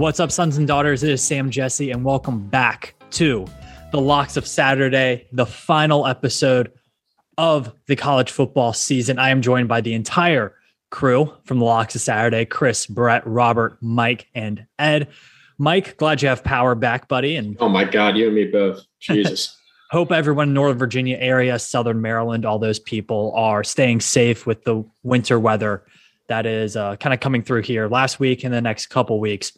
What's up, sons and daughters? It is Sam Jesse, and welcome back to the Locks of Saturday, the final episode of the college football season. I am joined by the entire crew from the Locks of Saturday: Chris, Brett, Robert, Mike, and Ed. Mike, glad you have power back, buddy. And oh my God, you and me both. Jesus. Hope everyone in Northern Virginia area, Southern Maryland, all those people are staying safe with the winter weather that is kind of coming through here last week and the next couple weeks.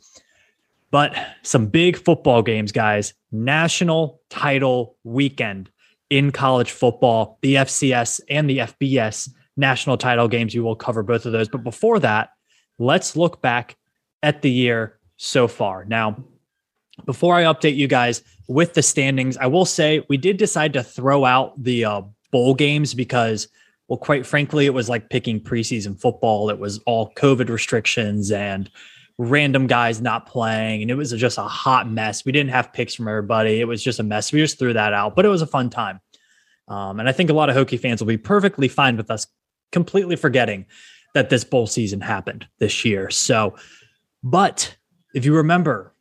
But some big football games, guys. National title weekend in college football, the FCS and the FBS national title games. You will cover both of those. But before that, let's look back at the year so far. Now, before I update you guys with the standings, I will say we did decide to throw out the bowl games because, well, quite frankly, it was like picking preseason football. It was all COVID restrictions and random guys not playing, and it was just a hot mess. We didn't have picks from everybody. It was just a mess. We just threw that out, but it was a fun time. And I think a lot of Hokie fans will be perfectly fine with us completely forgetting that this bowl season happened this year. So, but if you remember,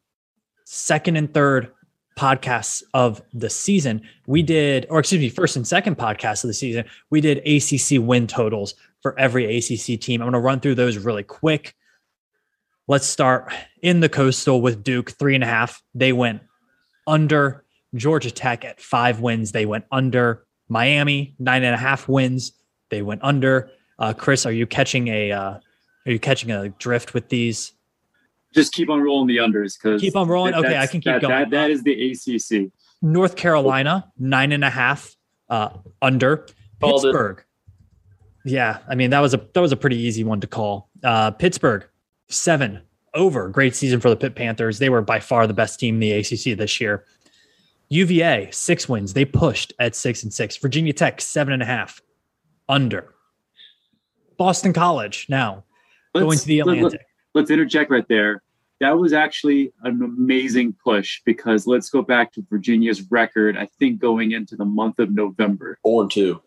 second and third podcasts of the season, we did, or excuse me, first and second podcasts of the season, we did ACC win totals for every ACC team. I'm going to run through those really quick. Let's start in the Coastal with Duke, 3.5. They went under. Georgia Tech at 5 wins. They went under. Miami, 9.5 wins. They went under. Chris, are you catching a drift with these? Just keep on rolling the unders. Keep on rolling? Okay, I can keep going. That is the ACC. North Carolina, 9.5 under. Pittsburgh. Yeah, I mean, that was a pretty easy one to call. Pittsburgh, 7 over. Great season for the Pitt Panthers. They were by far the best team in the ACC this year. UVA, 6 wins. They pushed at 6-6. Virginia Tech, 7.5 under. Boston College now going to the Atlantic. Let's interject right there. That was actually an amazing push because let's go back to Virginia's record, I think, going into the month of November. 4-2.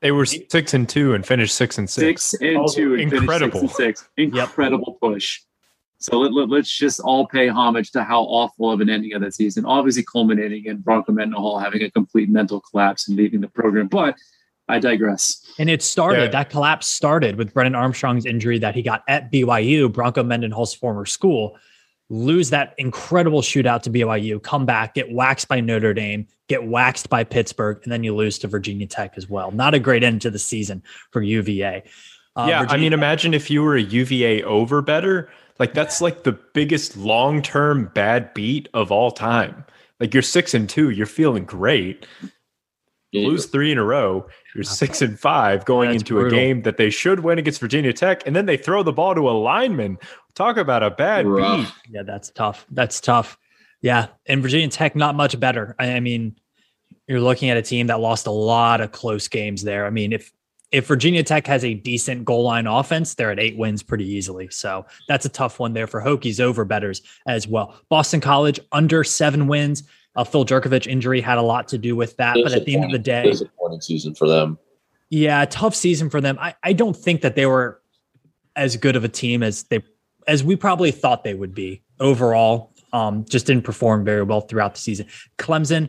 They were 6-2 and finished 6-6. 6-2 and incredible. Finished 6-6. Incredible push. So let's just all pay homage to how awful of an ending of that season, obviously culminating in Bronco Mendenhall having a complete mental collapse and leaving the program. But I digress. And it started, that collapse started with Brennan Armstrong's injury that he got at BYU, Bronco Mendenhall's former school. Lose that incredible shootout to BYU, come back, get waxed by Notre Dame, get waxed by Pittsburgh, and then you lose to Virginia Tech as well. Not a great end to the season for UVA. Imagine if you were a UVA over better. Like, that's like the biggest long-term bad beat of all time. Like, you're 6-2, you're feeling great. You lose 3 in a row, you're 6-5 going into brutal. A game that they should win against Virginia Tech, and then they throw the ball to a lineman. Talk about a bad beat. Yeah, that's tough. Yeah, and Virginia Tech, not much better. I mean, you're looking at a team that lost a lot of close games there. I mean, if Virginia Tech has a decent goal line offense, they're at 8 wins pretty easily. So that's a tough one there for Hokies over betters as well. Boston College under 7 wins. Phil Djurkovic injury had a lot to do with that, but at the end of the day, disappointing season for them. Yeah, tough season for them. I don't think that they were as good of a team as we probably thought they would be overall. Just didn't perform very well throughout the season. Clemson,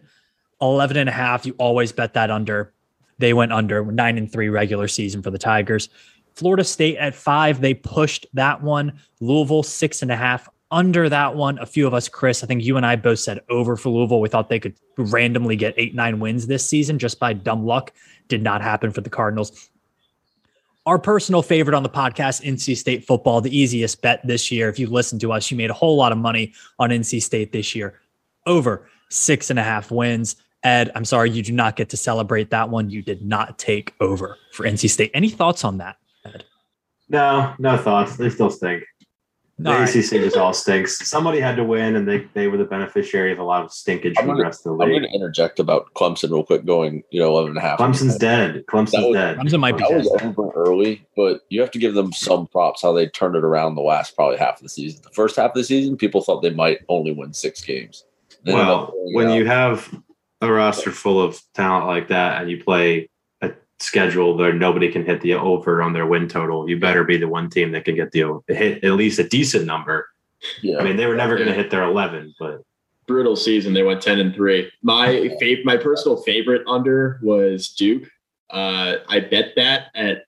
11.5. You always bet that under. They went under. 9-3 regular season for the Tigers. Florida State at 5. They pushed that one. Louisville, 6.5. Under that one. A few of us, Chris, I think you and I both said over for Louisville. We thought they could randomly get 8-9 wins this season just by dumb luck. Did not happen for the Cardinals. Our personal favorite on the podcast, NC State football, the easiest bet this year. If you listen to us, you made a whole lot of money on NC State this year. Over 6.5 wins. Ed, I'm sorry, you do not get to celebrate that one. You did not take over for NC State. Any thoughts on that, Ed? No thoughts. They still stink. The ACC just all stinks. Somebody had to win, and they were the beneficiary of a lot of stinkage from the rest of the league. I'm going to interject about Clemson real quick, going 11.5. Clemson's dead. Clemson might be dead. Early, but you have to give them some props how they turned it around the last probably half of the season. The first half of the season, people thought they might only win 6 games. Well, when you have a roster full of talent like that, and you play a schedule where nobody can hit the over on their win total, you better be the one team that can get hit at least a decent number Yeah. I mean, they were never going to hit their 11, but brutal season. They went 10-3. My personal favorite under was Duke. I bet that at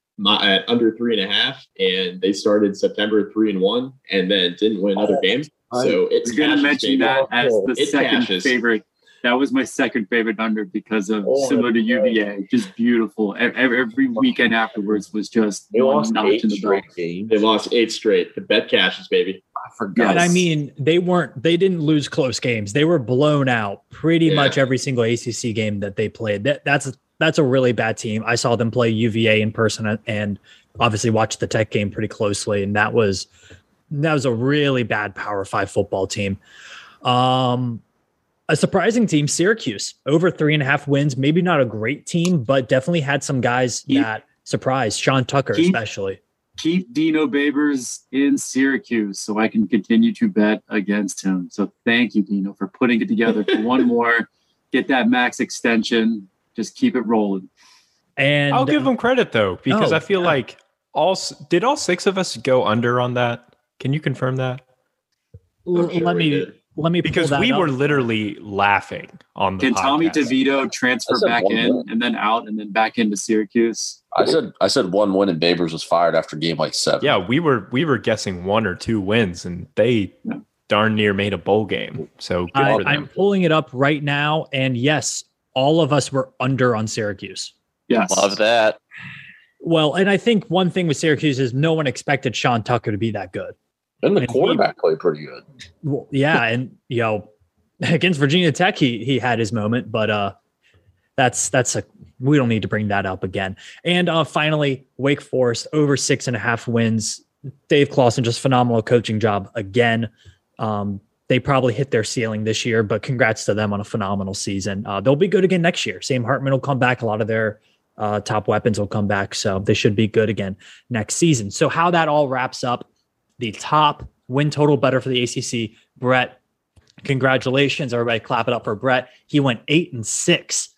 under 3.5, and they started September 3-1, and then didn't win other games. So it's going to mention that as the second favorite. That was my second favorite under because of similar to UVA, just beautiful. Every weekend afterwards was just they lost eight in the straight games. They lost 8 straight. The bet cashes, baby. I forgot. And I mean, they didn't lose close games. They were blown out pretty much every single ACC game that they played. That's a really bad team. I saw them play UVA in person and obviously watched the Tech game pretty closely. And that was a really bad Power 5 football team. A surprising team, Syracuse, over 3.5 wins. Maybe not a great team, but definitely had some guys that surprised. Sean Tucker, especially. Keep Dino Babers in Syracuse so I can continue to bet against him. So thank you, Dino, for putting it together for one more. Get that max extension. Just keep it rolling. And I'll give them credit, though, because I feel like all 6 of us go under on that? Can you confirm that? Let me because we were literally laughing on the podcast. Did Tommy DeVito transfer back in and then out and then back into Syracuse? I said 1 win and Babers was fired after game like 7. Yeah, we were guessing 1 or 2 wins and they darn near made a bowl game. So good for them. I'm pulling it up right now, and yes, all of us were under on Syracuse. Yes, love that. Well, and I think one thing with Syracuse is no one expected Sean Tucker to be that good. And the quarterback played pretty good. Well, yeah, and against Virginia Tech, he had his moment, but we don't need to bring that up again. And finally, Wake Forest over 6.5 wins. Dave Clawson, just phenomenal coaching job again. They probably hit their ceiling this year, but congrats to them on a phenomenal season. They'll be good again next year. Sam Hartman will come back. A lot of their top weapons will come back, so they should be good again next season. So how that all wraps up. The top win total better for the ACC, Brett. Congratulations, everybody! Clap it up for Brett. He went 8-6,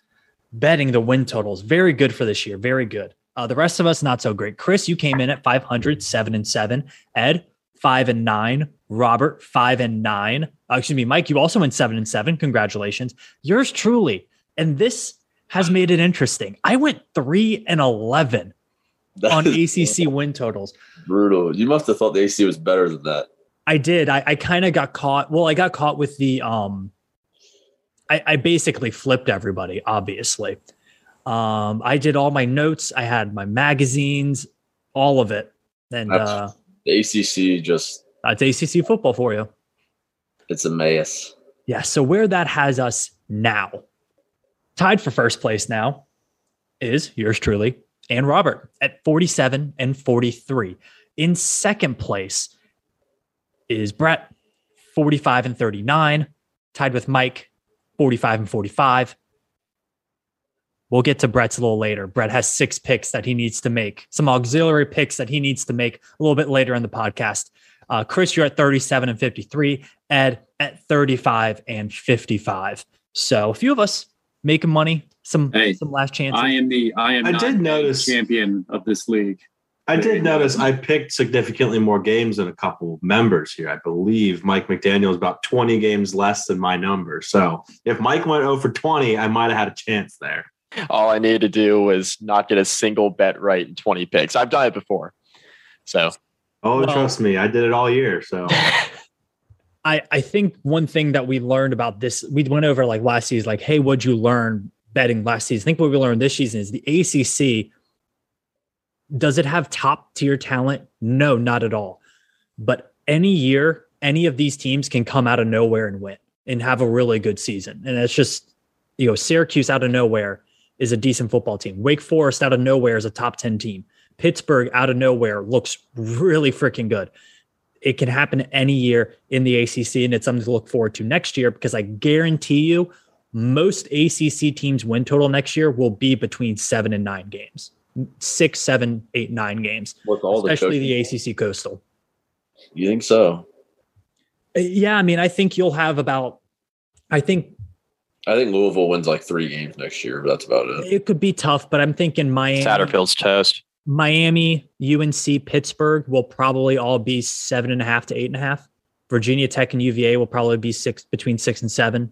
betting the win totals. Very good for this year. Very good. The rest of us not so great. Chris, you came in at 500, 7-7. Ed, 5-9. Robert, 5-9. Excuse me, Mike. You also went 7-7. Congratulations. Yours truly. And this has made it interesting. I went 3-11. On ACC win totals. Brutal. You must have thought the ACC was better than that. I did. I kind of got caught. Well, I got caught with the I basically flipped everybody, obviously. I did all my notes. I had my magazines, all of it. And the ACC that's ACC football for you. It's a mess. Yeah, so where that has us now. Tied for first place now is yours truly. And Robert at 47-43. In second place is Brett, 45-39, tied with Mike, 45-45. We'll get to Brett's a little later. Brett has 6 picks that he needs to make, some auxiliary picks that he needs to make a little bit later in the podcast. Chris, you're at 37-53. Ed at 35-55. So a few of us making money. Some last chances. I did notice the champion of this league. I did notice I picked significantly more games than a couple of members here. I believe Mike McDaniel is about 20 games less than my number. So if Mike went 0-20, I might have had a chance there. All I needed to do was not get a single bet right in 20 picks. I've done it before. So trust me, I did it all year. So I think one thing that we learned about this, we went over like last season, like, hey, what'd you learn? Betting last season. I think what we learned this season is the ACC, does it have top tier talent? No, not at all. But any year, any of these teams can come out of nowhere and win and have a really good season. And it's just, Syracuse out of nowhere is a decent football team. Wake Forest out of nowhere is a top 10 team. Pittsburgh out of nowhere looks really freaking good. It can happen any year in the ACC, and it's something to look forward to next year because I guarantee you most ACC teams' win total next year will be between 7 and 9 games, 6, 7, 8, 9 games, with all especially the ACC Coastal. You think so? Yeah, I mean, I think you'll have about. I think Louisville wins like 3 games next year, but that's about it. It could be tough, but I'm thinking Miami. Satterfield's toast. Miami, UNC, Pittsburgh will probably all be 7.5 to 8.5. Virginia Tech and UVA will probably be between 6 and 7.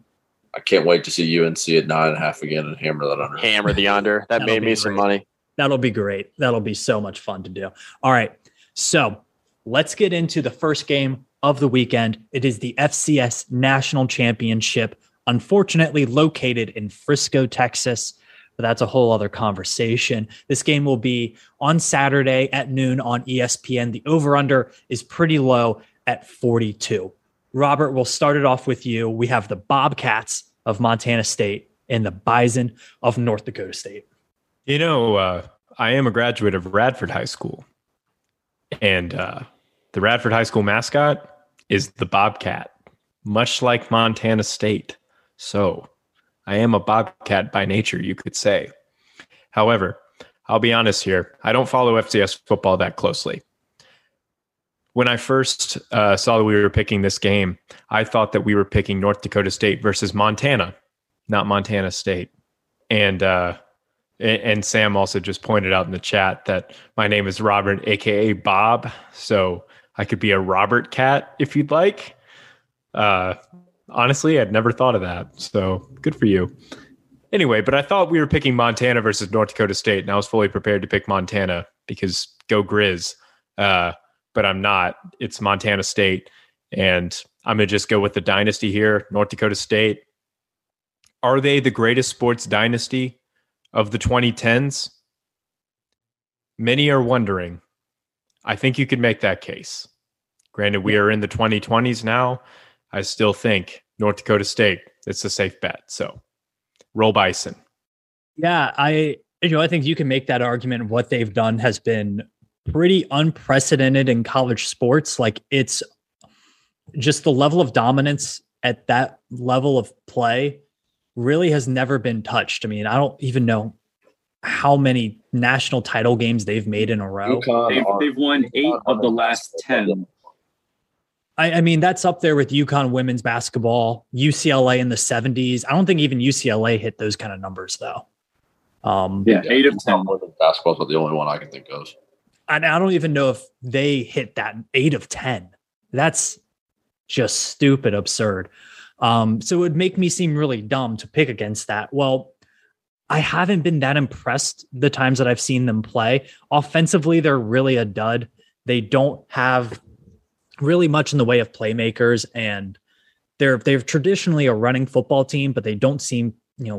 I can't wait to see UNC at 9.5 again and hammer that under. Hammer the under. That made me some money. That'll be great. That'll be so much fun to do. All right. So let's get into the first game of the weekend. It is the FCS National Championship, unfortunately located in Frisco, Texas, but that's a whole other conversation. This game will be on Saturday at noon on ESPN. The over-under is pretty low at 42. Robert, we'll start it off with you. We have the Bobcats of Montana State and the Bison of North Dakota State. You know, I am a graduate of Radford High School, and the Radford High School mascot is the Bobcat, much like Montana State. So I am a Bobcat by nature, you could say. However, I'll be honest here. I don't follow FCS football that closely. When I first saw that we were picking this game, I thought that we were picking North Dakota State versus Montana, not Montana State. And Sam also just pointed out in the chat that my name is Robert, a.k.a. Bob. So I could be a Robert Cat if you'd like. Honestly, I'd never thought of that. So good for you. Anyway, but I thought we were picking Montana versus North Dakota State, and I was fully prepared to pick Montana because go Grizz. But I'm not. It's Montana State, and I'm going to just go with the dynasty here. North Dakota State. Are they the greatest sports dynasty of the 2010s? Many are wondering. I think you could make that case. Granted, we are in the 2020s now. I still think North Dakota State, it's a safe bet. So roll Bison. Yeah, I think you can make that argument. What they've done has been pretty unprecedented in college sports. Like, it's just the level of dominance at that level of play really has never been touched. I mean, I don't even know how many national title games they've made in a row. They've won 8 of the last 10. I mean, that's up there with UConn women's basketball, UCLA in the 70s. I don't think even UCLA hit those kind of numbers, though. 8 of 10 women's basketball is the only one I can think of. And I don't even know if they hit that 8 of 10. That's just stupid, absurd. So it would make me seem really dumb to pick against that. Well, I haven't been that impressed the times that I've seen them play. Offensively, they're really a dud. They don't have really much in the way of playmakers, and they're traditionally a running football team, but they don't seem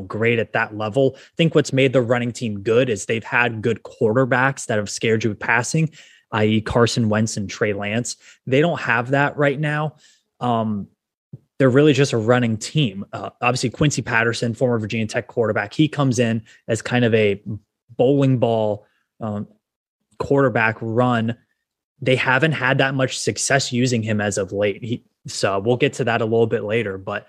great at that level. I think what's made the running team good is they've had good quarterbacks that have scared you with passing, i.e. Carson Wentz and Trey Lance. They don't have that right now. They're really just a running team. Obviously Quincy Patterson, former Virginia Tech quarterback, he comes in as kind of a bowling ball quarterback run. They haven't had that much success using him as of late. So we'll get to that a little bit later, but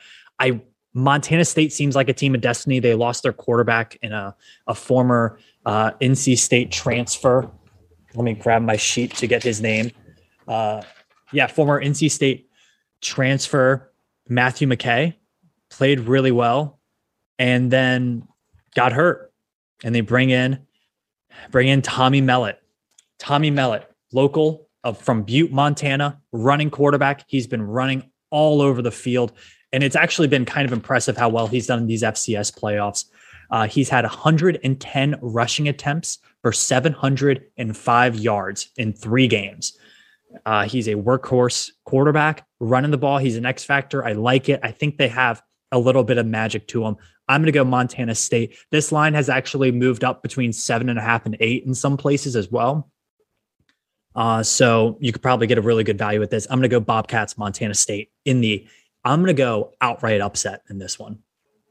Montana State seems like a team of destiny. They lost their quarterback in a former NC State transfer. Let me grab my sheet to get his name. Former NC State transfer, Matthew McKay, played really well and then got hurt. And they bring in Tommy Mellott. Tommy Mellott, local from Butte, Montana, running quarterback. He's been running all over the field. And it's actually been kind of impressive how well he's done in these FCS playoffs. He's had 110 rushing attempts for 705 yards in 3 games. He's a workhorse quarterback running the ball. He's an X factor. I like it. I think they have a little bit of magic to him. I'm going to go Montana State. This line has actually moved up between 7.5 and 8 in some places as well. So you could probably get a really good value with this. I'm going to go Bobcats, Montana State I'm going to go outright upset in this one.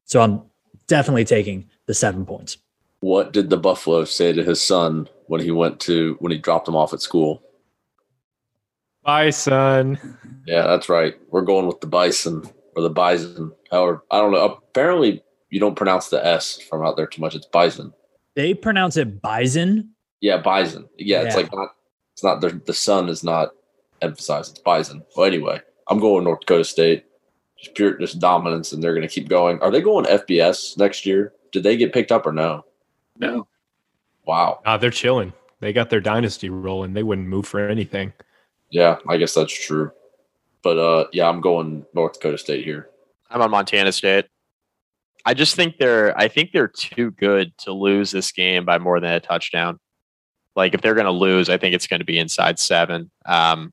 So I'm definitely taking the 7 points. What did the Buffalo say to his son when he dropped him off at school? Bison. Yeah, that's right. We're going with the Bison or the Bison. However, I don't know. Apparently you don't pronounce the S from out there too much. It's Bison. They pronounce it Bison. Yeah. Bison. Yeah. It's like, the son is not emphasized. It's Bison. Well, anyway, I'm going North Dakota State. Just dominance, and they're going to keep going. Are they going FBS next year? Did they get picked up or no? No. Wow. They're chilling. They got their dynasty rolling. They wouldn't move for anything. Yeah, I guess that's true. But, yeah, I'm going North Dakota State here. I'm on Montana State. I just think they're too good to lose this game by more than a touchdown. Like, if they're going to lose, I think it's going to be inside 7. In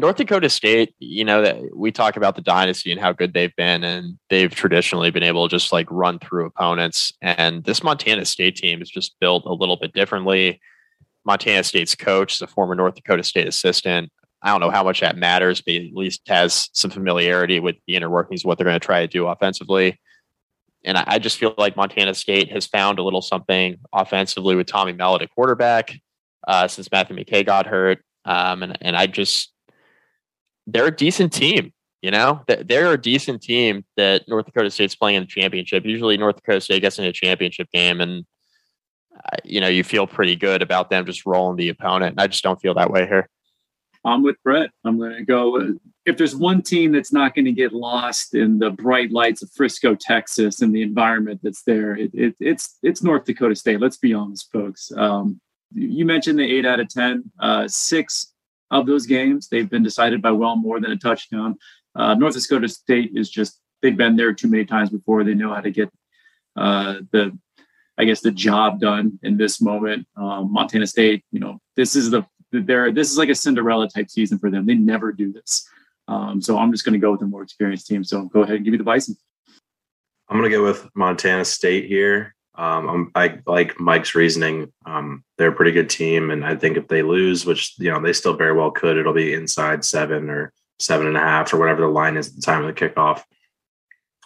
North Dakota State, you know, we talk about the dynasty and how good they've been, and they've traditionally been able to just, like, run through opponents. And this Montana State team is just built a little bit differently. Montana State's coach is a former North Dakota State assistant. I don't know how much that matters, but he at least has some familiarity with the inner workings of what they're going to try to do offensively. And I just feel like Montana State has found a little something offensively with Tommy Mellott at quarterback since Matthew McKay got hurt. And I just, they're a decent team, you know? They're a decent team that North Dakota State's playing in the championship. Usually North Dakota State gets in a championship game and, you know, you feel pretty good about them just rolling the opponent. And I just don't feel that way here. I'm with Brett. I'm going to go. If there's one team that's not going to get lost in the bright lights of Frisco, Texas, and the environment that's there, it's North Dakota State. Let's be honest, folks. You mentioned the 8 out of 10. 6 of those games, they've been decided by well more than a touchdown. North Dakota State is just, they've been there too many times before. They know how to get the job done in this moment. Montana State, you know, this is like a Cinderella type season for them. They never do this. So I'm just going to go with a more experienced team. So go ahead and give me the Bison. I'm going to go with Montana State here. I like Mike's reasoning. They're a pretty good team. And I think if they lose, which, you know, they still very well could, it'll be inside 7 or 7.5 or whatever the line is at the time of the kickoff.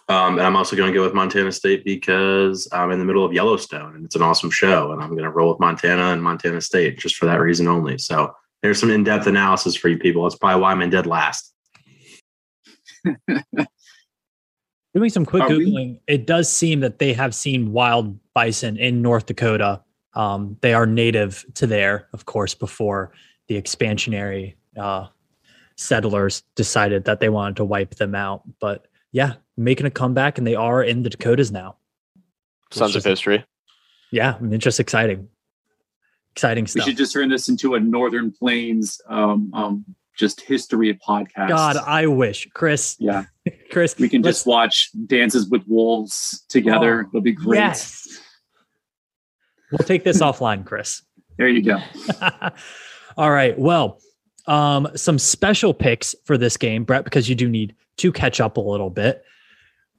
And I'm also going to go with Montana State because I'm in the middle of Yellowstone and it's an awesome show. And I'm going to roll with Montana and Montana State just for that reason only. So there's some in-depth analysis for you people. That's probably why I'm in dead last. Doing some quick Googling, it does seem that they have seen wild bison in North Dakota. They are native to there, of course, before the expansionary settlers decided that they wanted to wipe them out. But yeah, making a comeback, and they are in the Dakotas now. Sons of history. Yeah, I mean, it's just exciting stuff. We should just turn this into a Northern Plains, just history podcast. God, I wish, Chris. Yeah, Chris, we can just watch Dances with Wolves together. It'll be great. Yes. We'll take this offline, Chris. There you go. All right. Well, some special picks for this game, Brett, because you do need to catch up a little bit.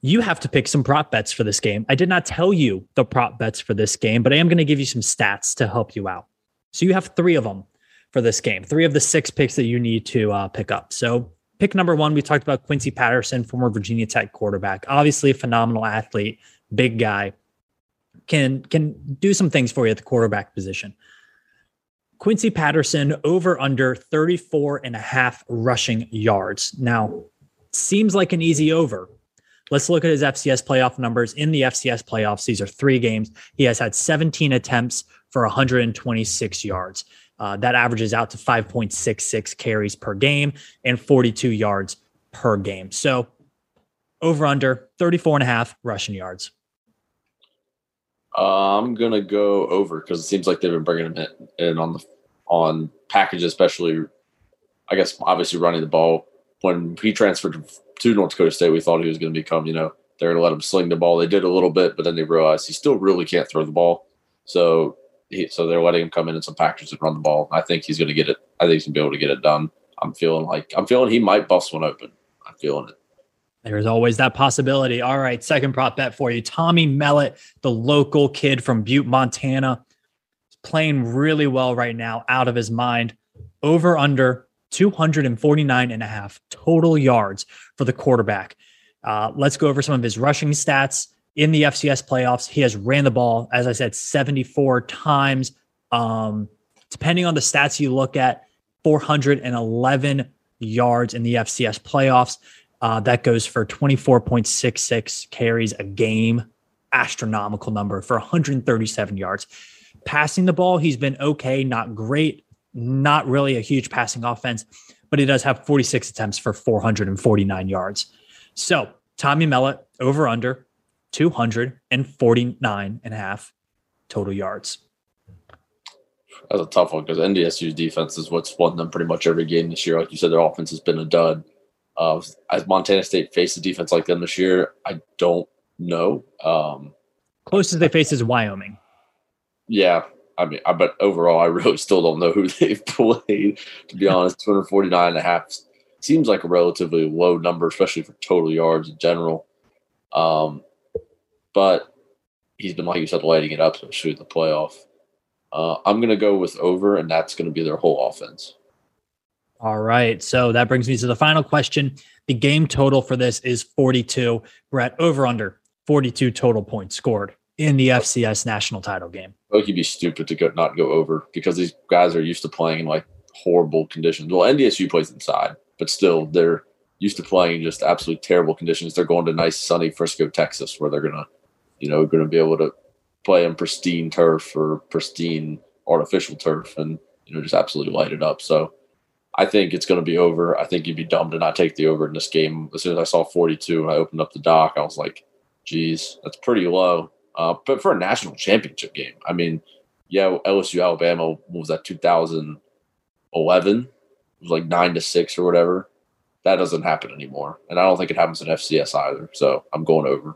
You have to pick some prop bets for this game. I did not tell you the prop bets for this game, but I am going to give you some stats to help you out. So you have 3 of them for this game, 3 of the 6 picks that you need to pick up. So pick number 1, we talked about Quincy Patterson, former Virginia Tech quarterback, obviously a phenomenal athlete, big guy, can do some things for you at the quarterback position. Quincy Patterson over under 34.5 rushing yards. Now, seems like an easy over. Let's look at his FCS playoff numbers. In the FCS playoffs, these are 3 games. He has had 17 attempts for 126 yards. That averages out to 5.66 carries per game and 42 yards per game. So over under 34.5 rushing yards. I'm going to go over because it seems like they've been bringing him in on packages, especially, I guess, obviously running the ball. When he transferred to North Dakota State, we thought he was going to become, you know, they're going to let him sling the ball. They did a little bit, but then they realized he still really can't throw the ball. So they're letting him come in some packages and run the ball. I think he's going to get it. I think he's going to be able to get it done. I'm feeling he might bust one open. I'm feeling it. There's always that possibility. All right, second prop bet for you. Tommy Mellott, the local kid from Butte, Montana, is playing really well right now, out of his mind. Over under 249.5 total yards for the quarterback. Let's go over some of his rushing stats. In the FCS playoffs, he has ran the ball, as I said, 74 times. Depending on the stats you look at, 411 yards in the FCS playoffs. That goes for 24.66 carries a game. Astronomical number for 137 yards. Passing the ball, he's been okay, not great. Not really a huge passing offense, but he does have 46 attempts for 449 yards. So Tommy Mellott over under 249.5 total yards. That's a tough one because NDSU's defense is what's won them pretty much every game this year. Like you said, their offense has been a dud. Has Montana State faced a defense like them this year? I don't know. Closest they face is Wyoming. Yeah. I mean, but overall, I really still don't know who they've played, to be honest. 249.5 seems like a relatively low number, especially for total yards in general. But he's been, like you said, lighting it up, especially the playoff. I'm going to go with over, and that's going to be their whole offense. All right. So that brings me to the final question. The game total for this is 42. Brett, over under 42 total points scored in the FCS national title game. Well, you'd be stupid to not go over because these guys are used to playing in like horrible conditions. Well, NDSU plays inside, but still they're used to playing in just absolutely terrible conditions. They're going to nice sunny Frisco, Texas, where they're going to be able to play in pristine turf or pristine artificial turf and, just absolutely light it up. So I think it's going to be over. I think you'd be dumb to not take the over in this game. As soon as I saw 42 and I opened up the doc, I was like, geez, that's pretty low. But for a national championship game, I mean, yeah, LSU, Alabama, what was that, 2011? It was like 9-6 or whatever. That doesn't happen anymore. And I don't think it happens in FCS either. So I'm going over.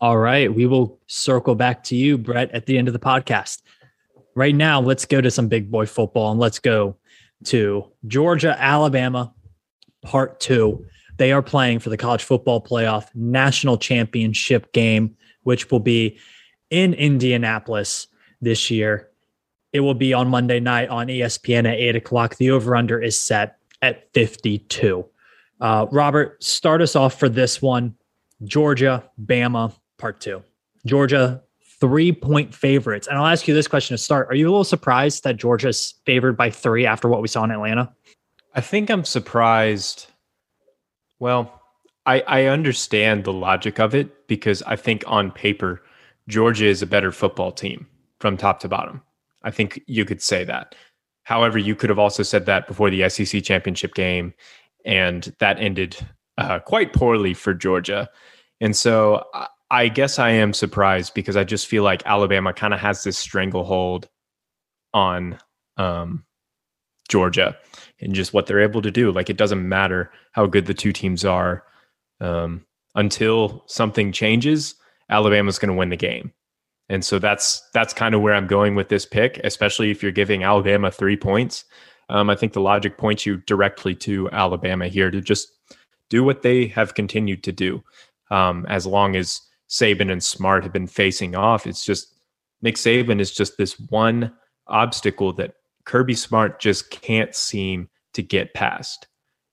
All right. We will circle back to you, Brett, at the end of the podcast. Right now, let's go to some big boy football and let's go to Georgia, Alabama, part two. They are playing for the college football playoff national championship game, which will be in Indianapolis this year. It will be on Monday night on ESPN at 8:00. The over-under is set at 52. Robert, start us off for this one. Georgia, Bama, part two. Georgia, 3-point favorites. And I'll ask you this question to start. Are you a little surprised that Georgia's favored by 3 after what we saw in Atlanta? I think I'm surprised. Well, I understand the logic of it because I think on paper, Georgia is a better football team from top to bottom. I think you could say that. However, you could have also said that before the SEC championship game, and that ended quite poorly for Georgia. And so I guess I am surprised because I just feel like Alabama kind of has this stranglehold on Georgia and just what they're able to do. Like, it doesn't matter how good the two teams are. Until something changes, Alabama's going to win the game. And so that's kind of where I'm going with this pick, especially if you're giving Alabama 3 points. I think the logic points you directly to Alabama here to just do what they have continued to do. As long as Saban and Smart have been facing off, it's just Nick Saban is just this one obstacle that Kirby Smart just can't seem to get past.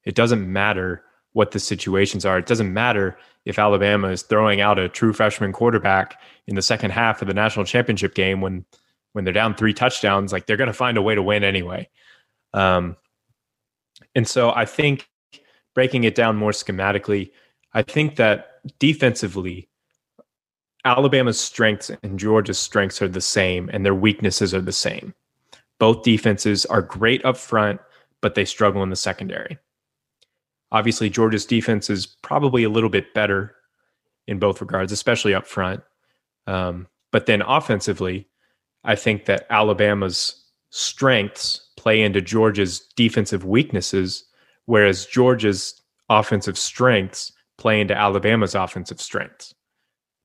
It doesn't matter what the situations are. It doesn't matter if Alabama is throwing out a true freshman quarterback in the second half of the national championship game when they're down 3 touchdowns, like they're going to find a way to win anyway. And so I think breaking it down more schematically, I think that defensively, Alabama's strengths and Georgia's strengths are the same and their weaknesses are the same. Both defenses are great up front, but they struggle in the secondary. Obviously, Georgia's defense is probably a little bit better in both regards, especially up front. But then offensively, I think that Alabama's strengths play into Georgia's defensive weaknesses, whereas Georgia's offensive strengths play into Alabama's offensive strengths.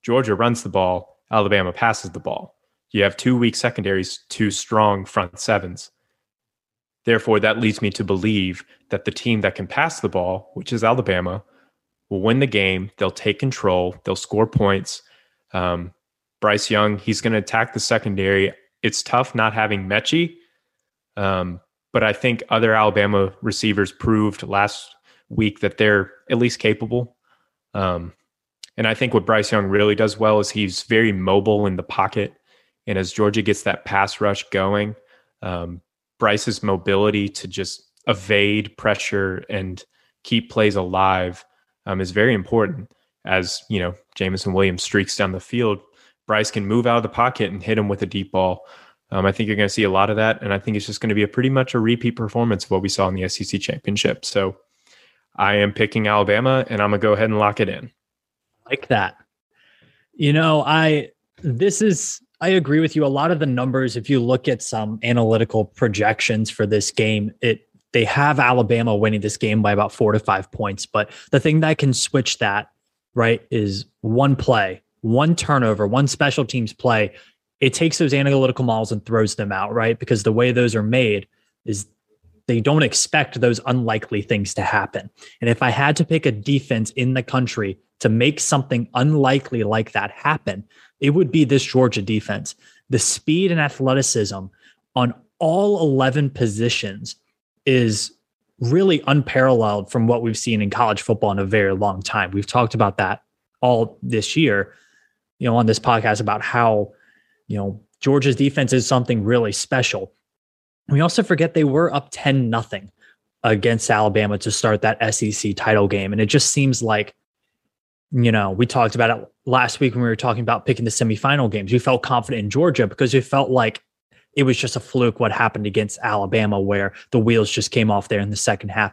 Georgia runs the ball, Alabama passes the ball. You have 2 weak secondaries, 2 strong front sevens. Therefore, that leads me to believe that the team that can pass the ball, which is Alabama, will win the game. They'll take control. They'll score points. Bryce Young, he's going to attack the secondary. It's tough not having Metchie, but I think other Alabama receivers proved last week that they're at least capable. And I think what Bryce Young really does well is he's very mobile in the pocket. And as Georgia gets that pass rush going, Bryce's mobility to just evade pressure and keep plays alive is very important. As, Jameson Williams streaks down the field, Bryce can move out of the pocket and hit him with a deep ball. I think you're going to see a lot of that. And I think it's just going to be a pretty much a repeat performance of what we saw in the SEC championship. So I am picking Alabama, and I'm going to go ahead and lock it in. Like that. This is I agree with you. A lot of the numbers, if you look at some analytical projections for this game, they have Alabama winning this game by about 4 to 5 points. But the thing that can switch that, right, is one play, one turnover, one special teams play. It takes those analytical models and throws them out, right? Because the way those are made is they don't expect those unlikely things to happen. And if I had to pick a defense in the country to make something unlikely like that happen, it would be this Georgia defense. The speed and athleticism on all 11 positions is really unparalleled from what we've seen in college football in a very long time. We've talked about that all this year, on this podcast about how, Georgia's defense is something really special. We also forget they were up 10-0 against Alabama to start that SEC title game. And it just seems like, we talked about it last week when we were talking about picking the semifinal games. We felt confident in Georgia because we felt like it was just a fluke what happened against Alabama, where the wheels just came off there in the second half.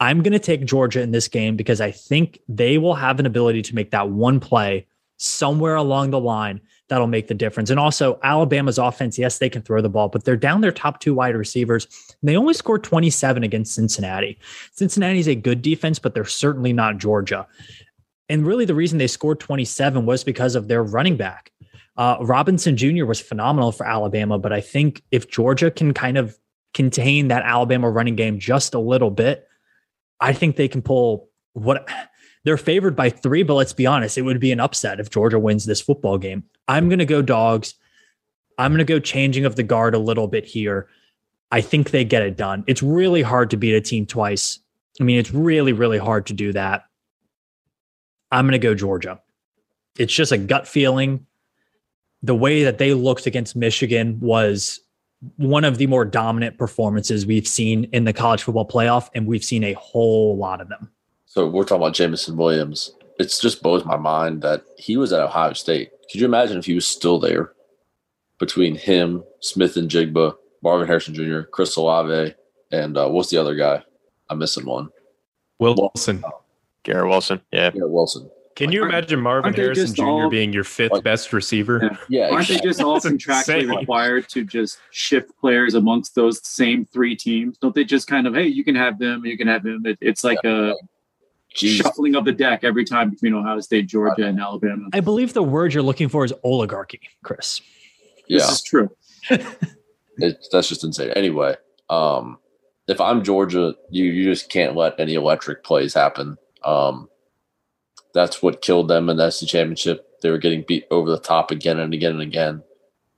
I'm going to take Georgia in this game because I think they will have an ability to make that one play somewhere along the line that'll make the difference. And also Alabama's offense, yes, they can throw the ball, but they're down their top two wide receivers. And they only scored 27 against Cincinnati. Cincinnati's a good defense, but they're certainly not Georgia. And really the reason they scored 27 was because of their running back. Robinson Jr. was phenomenal for Alabama, but I think if Georgia can kind of contain that Alabama running game just a little bit, I think they can pull what... They're favored by 3, but let's be honest, it would be an upset if Georgia wins this football game. I'm going to go dogs. I'm going to go changing of the guard a little bit here. I think they get it done. It's really hard to beat a team twice. I mean, it's really, really hard to do that. I'm going to go Georgia. It's just a gut feeling. The way that they looked against Michigan was one of the more dominant performances we've seen in the college football playoff, and we've seen a whole lot of them. So we're talking about Jameson Williams. It just blows my mind that he was at Ohio State. Could you imagine if he was still there between him, Smith and Jigba, Marvin Harrison Jr., Chris Olave, and what's the other guy? I'm missing one. Wilson. Garrett Wilson. Yeah. Garrett Wilson. Can you imagine Marvin Harrison Jr. being your fifth best receiver? Yeah. Aren't they just all contractually required to just shift players amongst those same three teams? Don't they just kind of, hey, you can have them, you can have him. It's like a... Jeez. Shuffling of the deck every time between Ohio State, Georgia, and Alabama. I believe the word you're looking for is oligarchy, Chris. Yeah. This is true. That's just insane. Anyway, if I'm Georgia, you just can't let any electric plays happen. That's what killed them in the SEC championship. They were getting beat over the top again and again and again,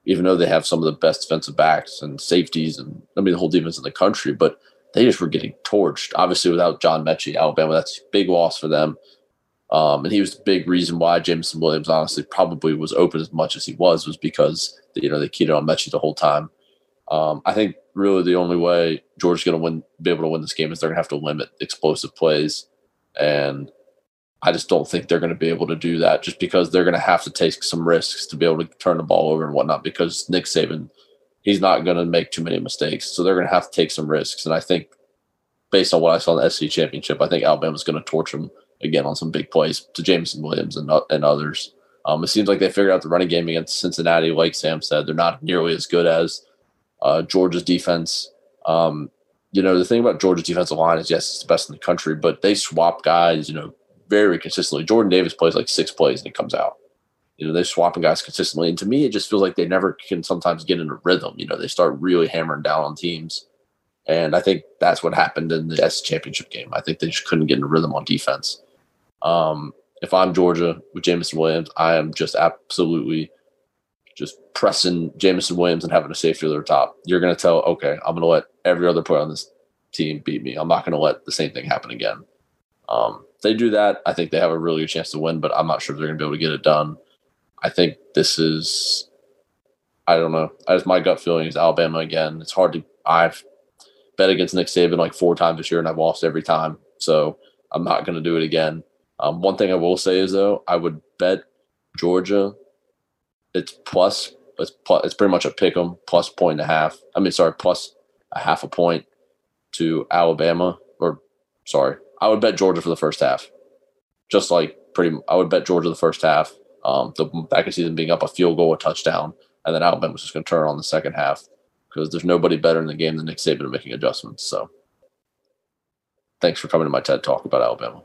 even though they have some of the best defensive backs and safeties and, the whole defense in the country. But they just were getting torched. Obviously, without John Metchie, Alabama, that's a big loss for them. And he was the big reason why Jameson Williams, honestly, probably was open as much as he was because, they keyed on Metchie the whole time. I think really the only way Georgia's going to be able to win this game is they're going to have to limit explosive plays. And I just don't think they're going to be able to do that just because they're going to have to take some risks to be able to turn the ball over and whatnot because Nick Saban – he's not going to make too many mistakes. So they're going to have to take some risks. And I think based on what I saw in the SEC championship, I think Alabama's going to torch them again on some big plays to Jameson Williams and others. It seems like they figured out the running game against Cincinnati. Like Sam said, they're not nearly as good as Georgia's defense. The thing about Georgia's defensive line is, yes, it's the best in the country, but they swap guys, very consistently. Jordan Davis plays like 6 plays and he comes out. They're swapping guys consistently. And to me, it just feels like they never can sometimes get into rhythm. They start really hammering down on teams. And I think that's what happened in the SEC championship game. I think they just couldn't get into rhythm on defense. If I'm Georgia with Jameson Williams, I am just absolutely just pressing Jameson Williams and having a safety to their top. You're going to tell, okay, I'm going to let every other player on this team beat me. I'm not going to let the same thing happen again. If they do that, I think they have a really good chance to win, but I'm not sure if they're going to be able to get it done. I think this is, I don't know. My gut feeling is Alabama again. It's hard to, I've bet against Nick Saban like 4 times this year and I've lost every time. So I'm not going to do it again. One thing I will say is though, I would bet Georgia. It's pretty much a pick 'em plus a half a point to Alabama I would bet Georgia for the first half. I would bet Georgia the first half. I could see them being up a field goal, a touchdown, and then Alabama was just going to turn on the second half because there's nobody better in the game than Nick Saban making adjustments. So thanks for coming to my TED Talk about Alabama.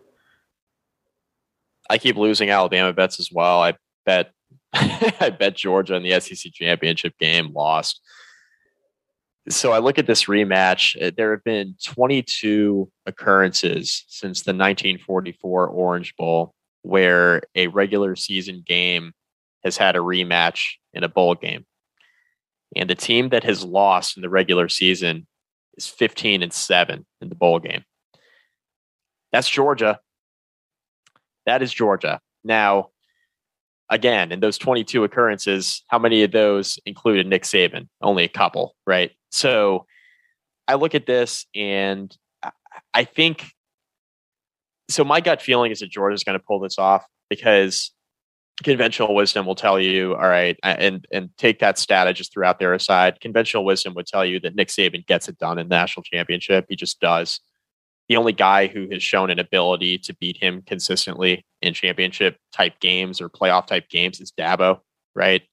I keep losing Alabama bets as well. I bet Georgia in the SEC championship game, lost. So I look at this rematch. There have been 22 occurrences since the 1944 Orange Bowl where a regular season game has had a rematch in a bowl game. And the team that has lost in the regular season is 15-7 in the bowl game. That's Georgia. That is Georgia. Now, again, in those 22 occurrences, how many of those included Nick Saban? Only a couple, right? So I look at this and I think, so my gut feeling is that Georgia's going to pull this off because conventional wisdom will tell you, all right, and take that stat I just threw out there aside. Conventional wisdom would tell you that Nick Saban gets it done in the national championship. He just does. The only guy who has shown an ability to beat him consistently in championship type games or playoff type games is Dabo, right?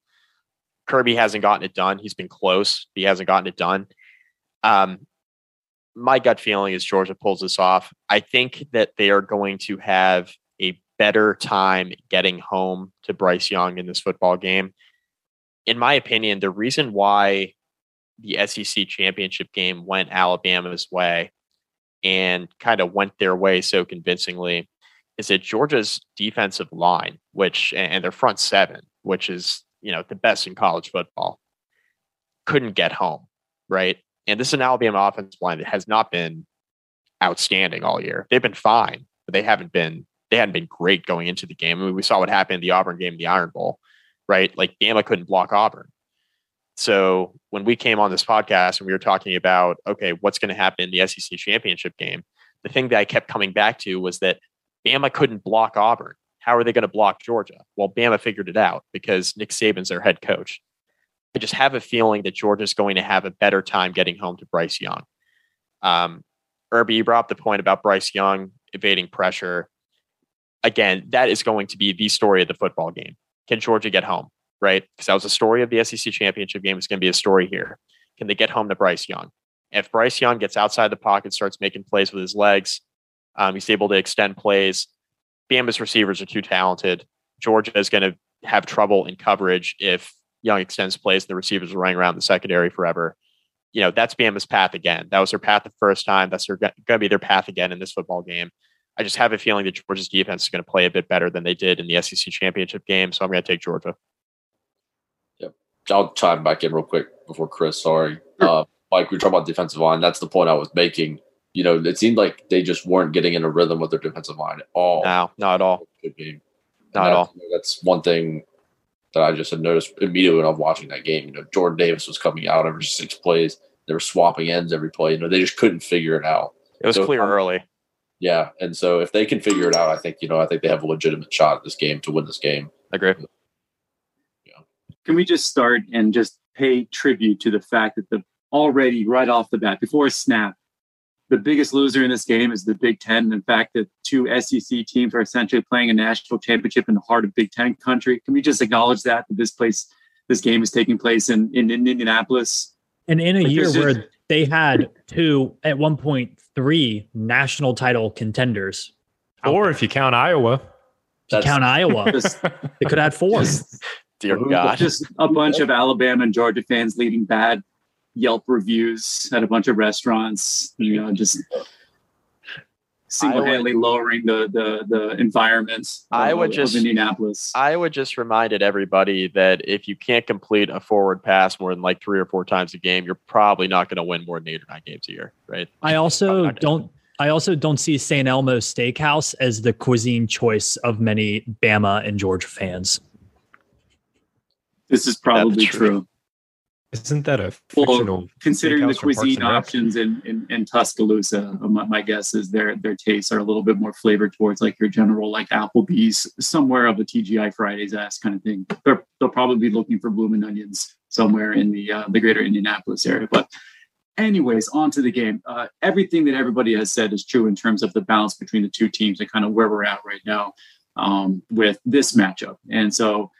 Kirby hasn't gotten it done. He's been close. He hasn't gotten it done. My gut feeling is Georgia pulls this off. I think that they are going to have a better time getting home to Bryce Young in this football game. In my opinion, the reason why the SEC championship game went Alabama's way and kind of went their way so convincingly is that Georgia's defensive line, which, and their front seven, which is, you know, the best in college football, couldn't get home, right? And this is an Alabama offensive line that has not been outstanding all year. They've been fine, but they hadn't been great going into the game. I mean, we saw what happened in the Auburn game, the Iron Bowl, right? Like, Bama couldn't block Auburn. So when we came on this podcast and we were talking about, okay, what's going to happen in the SEC championship game? The thing that I kept coming back to was that Bama couldn't block Auburn. How are they going to block Georgia? Well, Bama figured it out because Nick Saban's their head coach. I just have a feeling that Georgia's going to have a better time getting home to Bryce Young. Irby, you brought up the point about Bryce Young evading pressure. Again, that is going to be the story of the football game. Can Georgia get home? Right? Because that was the story of the SEC championship game. It's going to be a story here. Can they get home to Bryce Young? If Bryce Young gets outside the pocket, starts making plays with his legs, he's able to extend plays. Bama's receivers are too talented. Georgia is going to have trouble in coverage if Young extends plays and the receivers are running around the secondary forever. You know, that's Bama's path again. That was their path the first time. That's going to be their path again in this football game. I just have a feeling that Georgia's defense is going to play a bit better than they did in the SEC championship game. So I'm going to take Georgia. I'll chime back in real quick before Chris, sorry. Mike, we were talking about defensive line. That's the point I was making. You know, it seemed like they just weren't getting in a rhythm with their defensive line at all. No, not at all. Not at all. That's one thing that I just had noticed immediately when I was watching that game. You know, Jordan Davis was coming out every 6 plays. They were swapping ends every play. You know, they just couldn't figure it out. It was clear early. Yeah, and so if they can figure it out, I think they have a legitimate shot at this game to win this game. I agree. Can we just start and just pay tribute to the fact that already right off the bat, before a snap, the biggest loser in this game is the Big Ten. And the fact that 2 SEC teams are essentially playing a national championship in the heart of Big Ten country. Can we just acknowledge that this game is taking place in Indianapolis? And in a year where they had 2, at one point, 3 national title contenders. Or if you count Iowa. They could add 4. Dear God. Just a bunch of Alabama and Georgia fans leading bad Yelp reviews at a bunch of restaurants, you know, just single-handedly lowering the environment of Indianapolis. Iowa just reminded everybody that if you can't complete a forward pass more than like 3 or 4 times a game, you're probably not going to win more than 8 or 9 games a year, right? I also don't see St. Elmo's Steakhouse as the cuisine choice of many Bama and Georgia fans. This is probably true. Isn't that a fictional? Well, considering the cuisine options in Tuscaloosa, my guess is their tastes are a little bit more flavored towards like your general like Applebee's, somewhere of a TGI Fridays ass kind of thing. They'll probably be looking for Bloomin' Onions somewhere in the greater Indianapolis area. But anyways, on to the game. Everything that everybody has said is true in terms of the balance between the 2 teams and kind of where we're at right now with this matchup. And so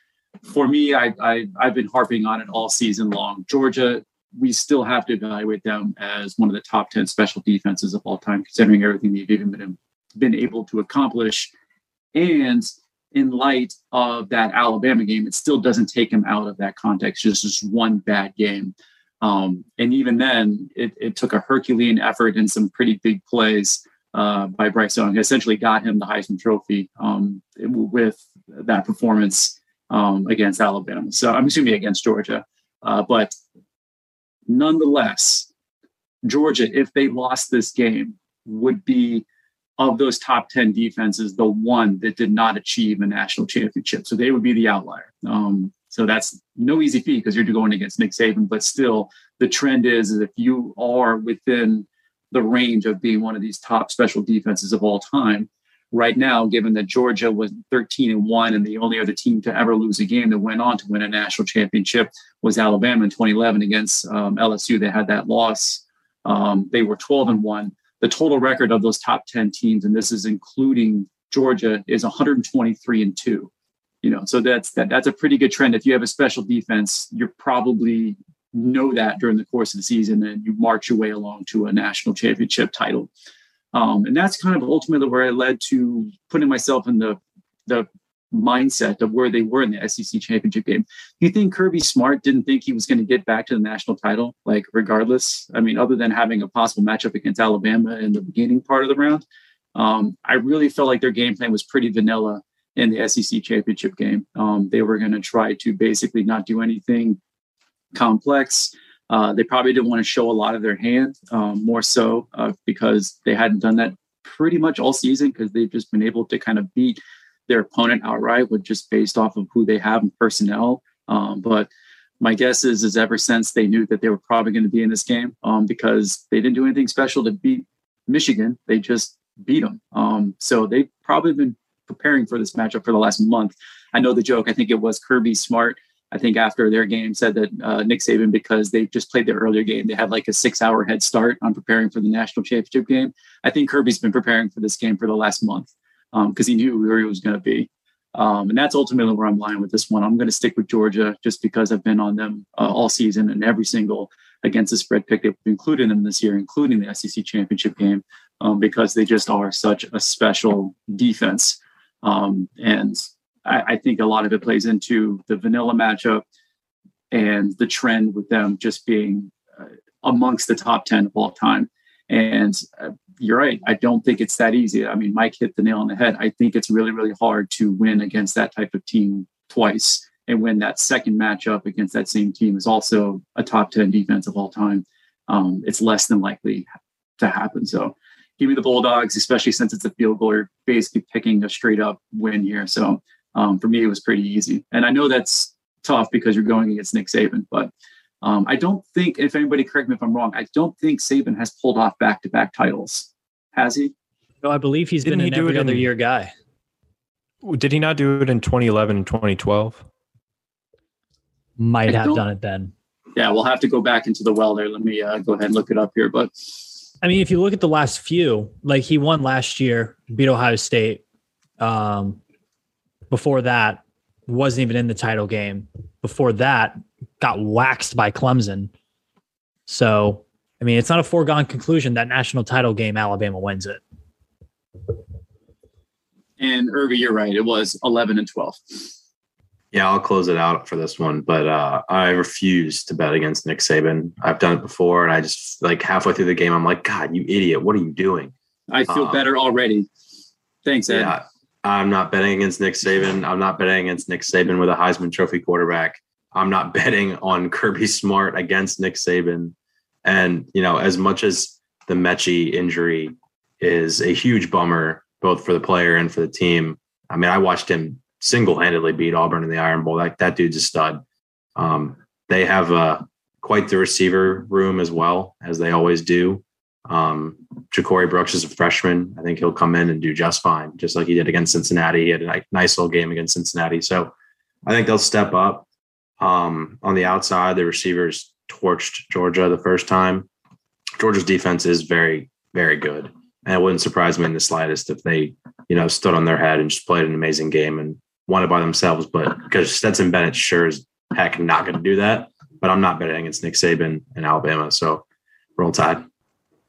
for me, I've been harping on it all season long. Georgia, we still have to evaluate them as one of the top 10 special defenses of all time, considering everything they've even been able to accomplish. And in light of that Alabama game, it still doesn't take him out of that context. It's just one bad game. And even then, it took a Herculean effort and some pretty big plays by Bryce Young. It essentially got him the Heisman Trophy with that performance against Alabama. So I'm assuming against Georgia. But nonetheless, Georgia, if they lost this game, would be, of those top 10 defenses, the one that did not achieve a national championship. So they would be the outlier. So that's no easy feat because you're going against Nick Saban, but still the trend is if you are within the range of being one of these top special defenses of all time right now, given that Georgia was 13-1 and the only other team to ever lose a game that went on to win a national championship was Alabama in 2011 against LSU. They had that loss. They were 12-1. The total record of those top 10 teams, and this is including Georgia, is 123-2. You know, so that's a pretty good trend. If you have a special defense, you probably know that during the course of the season, and you march your way along to a national championship title. And that's kind of ultimately where I led to putting myself in the mindset of where they were in the SEC championship game. You think Kirby Smart didn't think he was going to get back to the national title, like regardless? I mean, other than having a possible matchup against Alabama in the beginning part of the round, I really felt like their game plan was pretty vanilla in the SEC championship game. They were going to try to basically not do anything complex. They probably didn't want to show a lot of their hand, more so because they hadn't done that pretty much all season because they've just been able to kind of beat their opponent outright with just based off of who they have in personnel. But my guess is ever since they knew that they were probably going to be in this game because they didn't do anything special to beat Michigan. They just beat them. So they've probably been preparing for this matchup for the last month. I know the joke. I think it was Kirby Smart, I think after their game, said that Nick Saban, because they just played their earlier game, they had like a 6-hour head start on preparing for the national championship game. I think Kirby's been preparing for this game for the last month, because he knew where he was going to be. And that's ultimately where I'm lying with this one. I'm going to stick with Georgia just because I've been on them all season and every single against the spread pick that included them this year, including the SEC championship game, because they just are such a special defense. And I think a lot of it plays into the vanilla matchup and the trend with them just being amongst the top 10 of all time. And you're right. I don't think it's that easy. I mean, Mike hit the nail on the head. I think it's really, really hard to win against that type of team twice and win that second matchup against that same team is also a top 10 defense of all time. It's less than likely to happen. So give me the Bulldogs, especially since it's a field goal. You're basically picking a straight up win here. So for me, it was pretty easy. And I know that's tough because you're going against Nick Saban, but I don't think, if anybody correct me if I'm wrong, I don't think Saban has pulled off back-to-back titles. Has he? No, I believe he's been an every other year guy. Did he not do it in 2011 and 2012? Might have done it then. Yeah, we'll have to go back into the well there. Let me go ahead and look it up here. But I mean, if you look at the last few, like he won last year, beat Ohio State. Before that, wasn't even in the title game. Before that, got waxed by Clemson. So, I mean, it's not a foregone conclusion that national title game, Alabama wins it. And Irby, you're right. It was 11 and 12. Yeah, I'll close it out for this one, but I refuse to bet against Nick Saban. I've done it before, and I just, like, halfway through the game, I'm like, God, you idiot. What are you doing? I feel better already. Thanks, Ed. Yeah, I'm not betting against Nick Saban. I'm not betting against Nick Saban with a Heisman Trophy quarterback. I'm not betting on Kirby Smart against Nick Saban. And, you know, as much as the Metchie injury is a huge bummer, both for the player and for the team. I mean, I watched him single-handedly beat Auburn in the Iron Bowl. That dude's a stud. They have quite the receiver room as well, as they always do. Ja'Corey Brooks is a freshman. I think he'll come in and do just fine, just like he did against Cincinnati. He had a nice little game against Cincinnati. So I think they'll step up. On the outside, the receivers torched Georgia the first time. Georgia's defense is very, very good. And it wouldn't surprise me in the slightest if they, you know, stood on their head and just played an amazing game and won it by themselves, but because Stetson Bennett sure is heck not going to do that. But I'm not betting against Nick Saban in Alabama, so Roll Tide.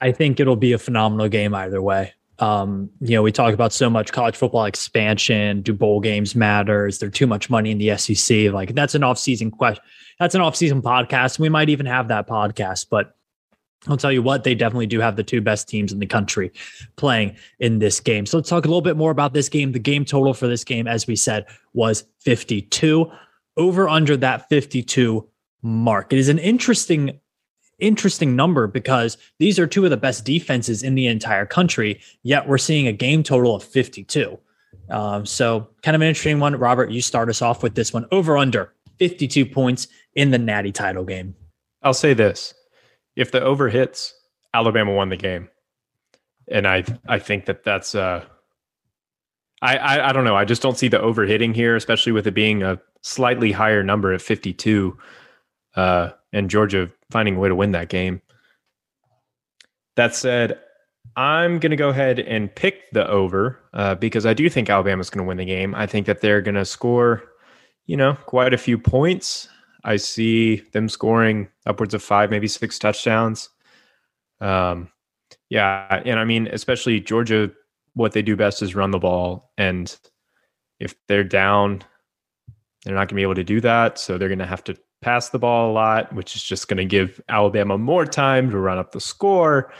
I think it'll be a phenomenal game either way. You know, we talk about so much college football expansion. Do bowl games matter? Is there too much money in the SEC? Like, that's an off-season question. That's an off-season podcast. We might even have that podcast, but I'll tell you what, they definitely do have the two best teams in the country playing in this game. So let's talk a little bit more about this game. The game total for this game, as we said, was 52. Over under that 52 mark. It is an interesting number because these are two of the best defenses in the entire country, yet we're seeing a game total of 52. So kind of an interesting one. Robert, you start us off with this one. Over under 52 points in the Natty title game. I'll say this. If the over hits, Alabama won the game. And I think that that's I don't know. I just don't see the over hitting here, especially with it being a slightly higher number at 52 and Georgia finding a way to win that game. That said, I'm going to go ahead and pick the over because I do think Alabama's going to win the game. I think that they're going to score, you know, quite a few points. I see them scoring upwards of 5, maybe 6 touchdowns. Yeah, and I mean, especially Georgia, what they do best is run the ball. And if they're down, they're not going to be able to do that. So they're going to have to pass the ball a lot, which is just going to give Alabama more time to run up the score.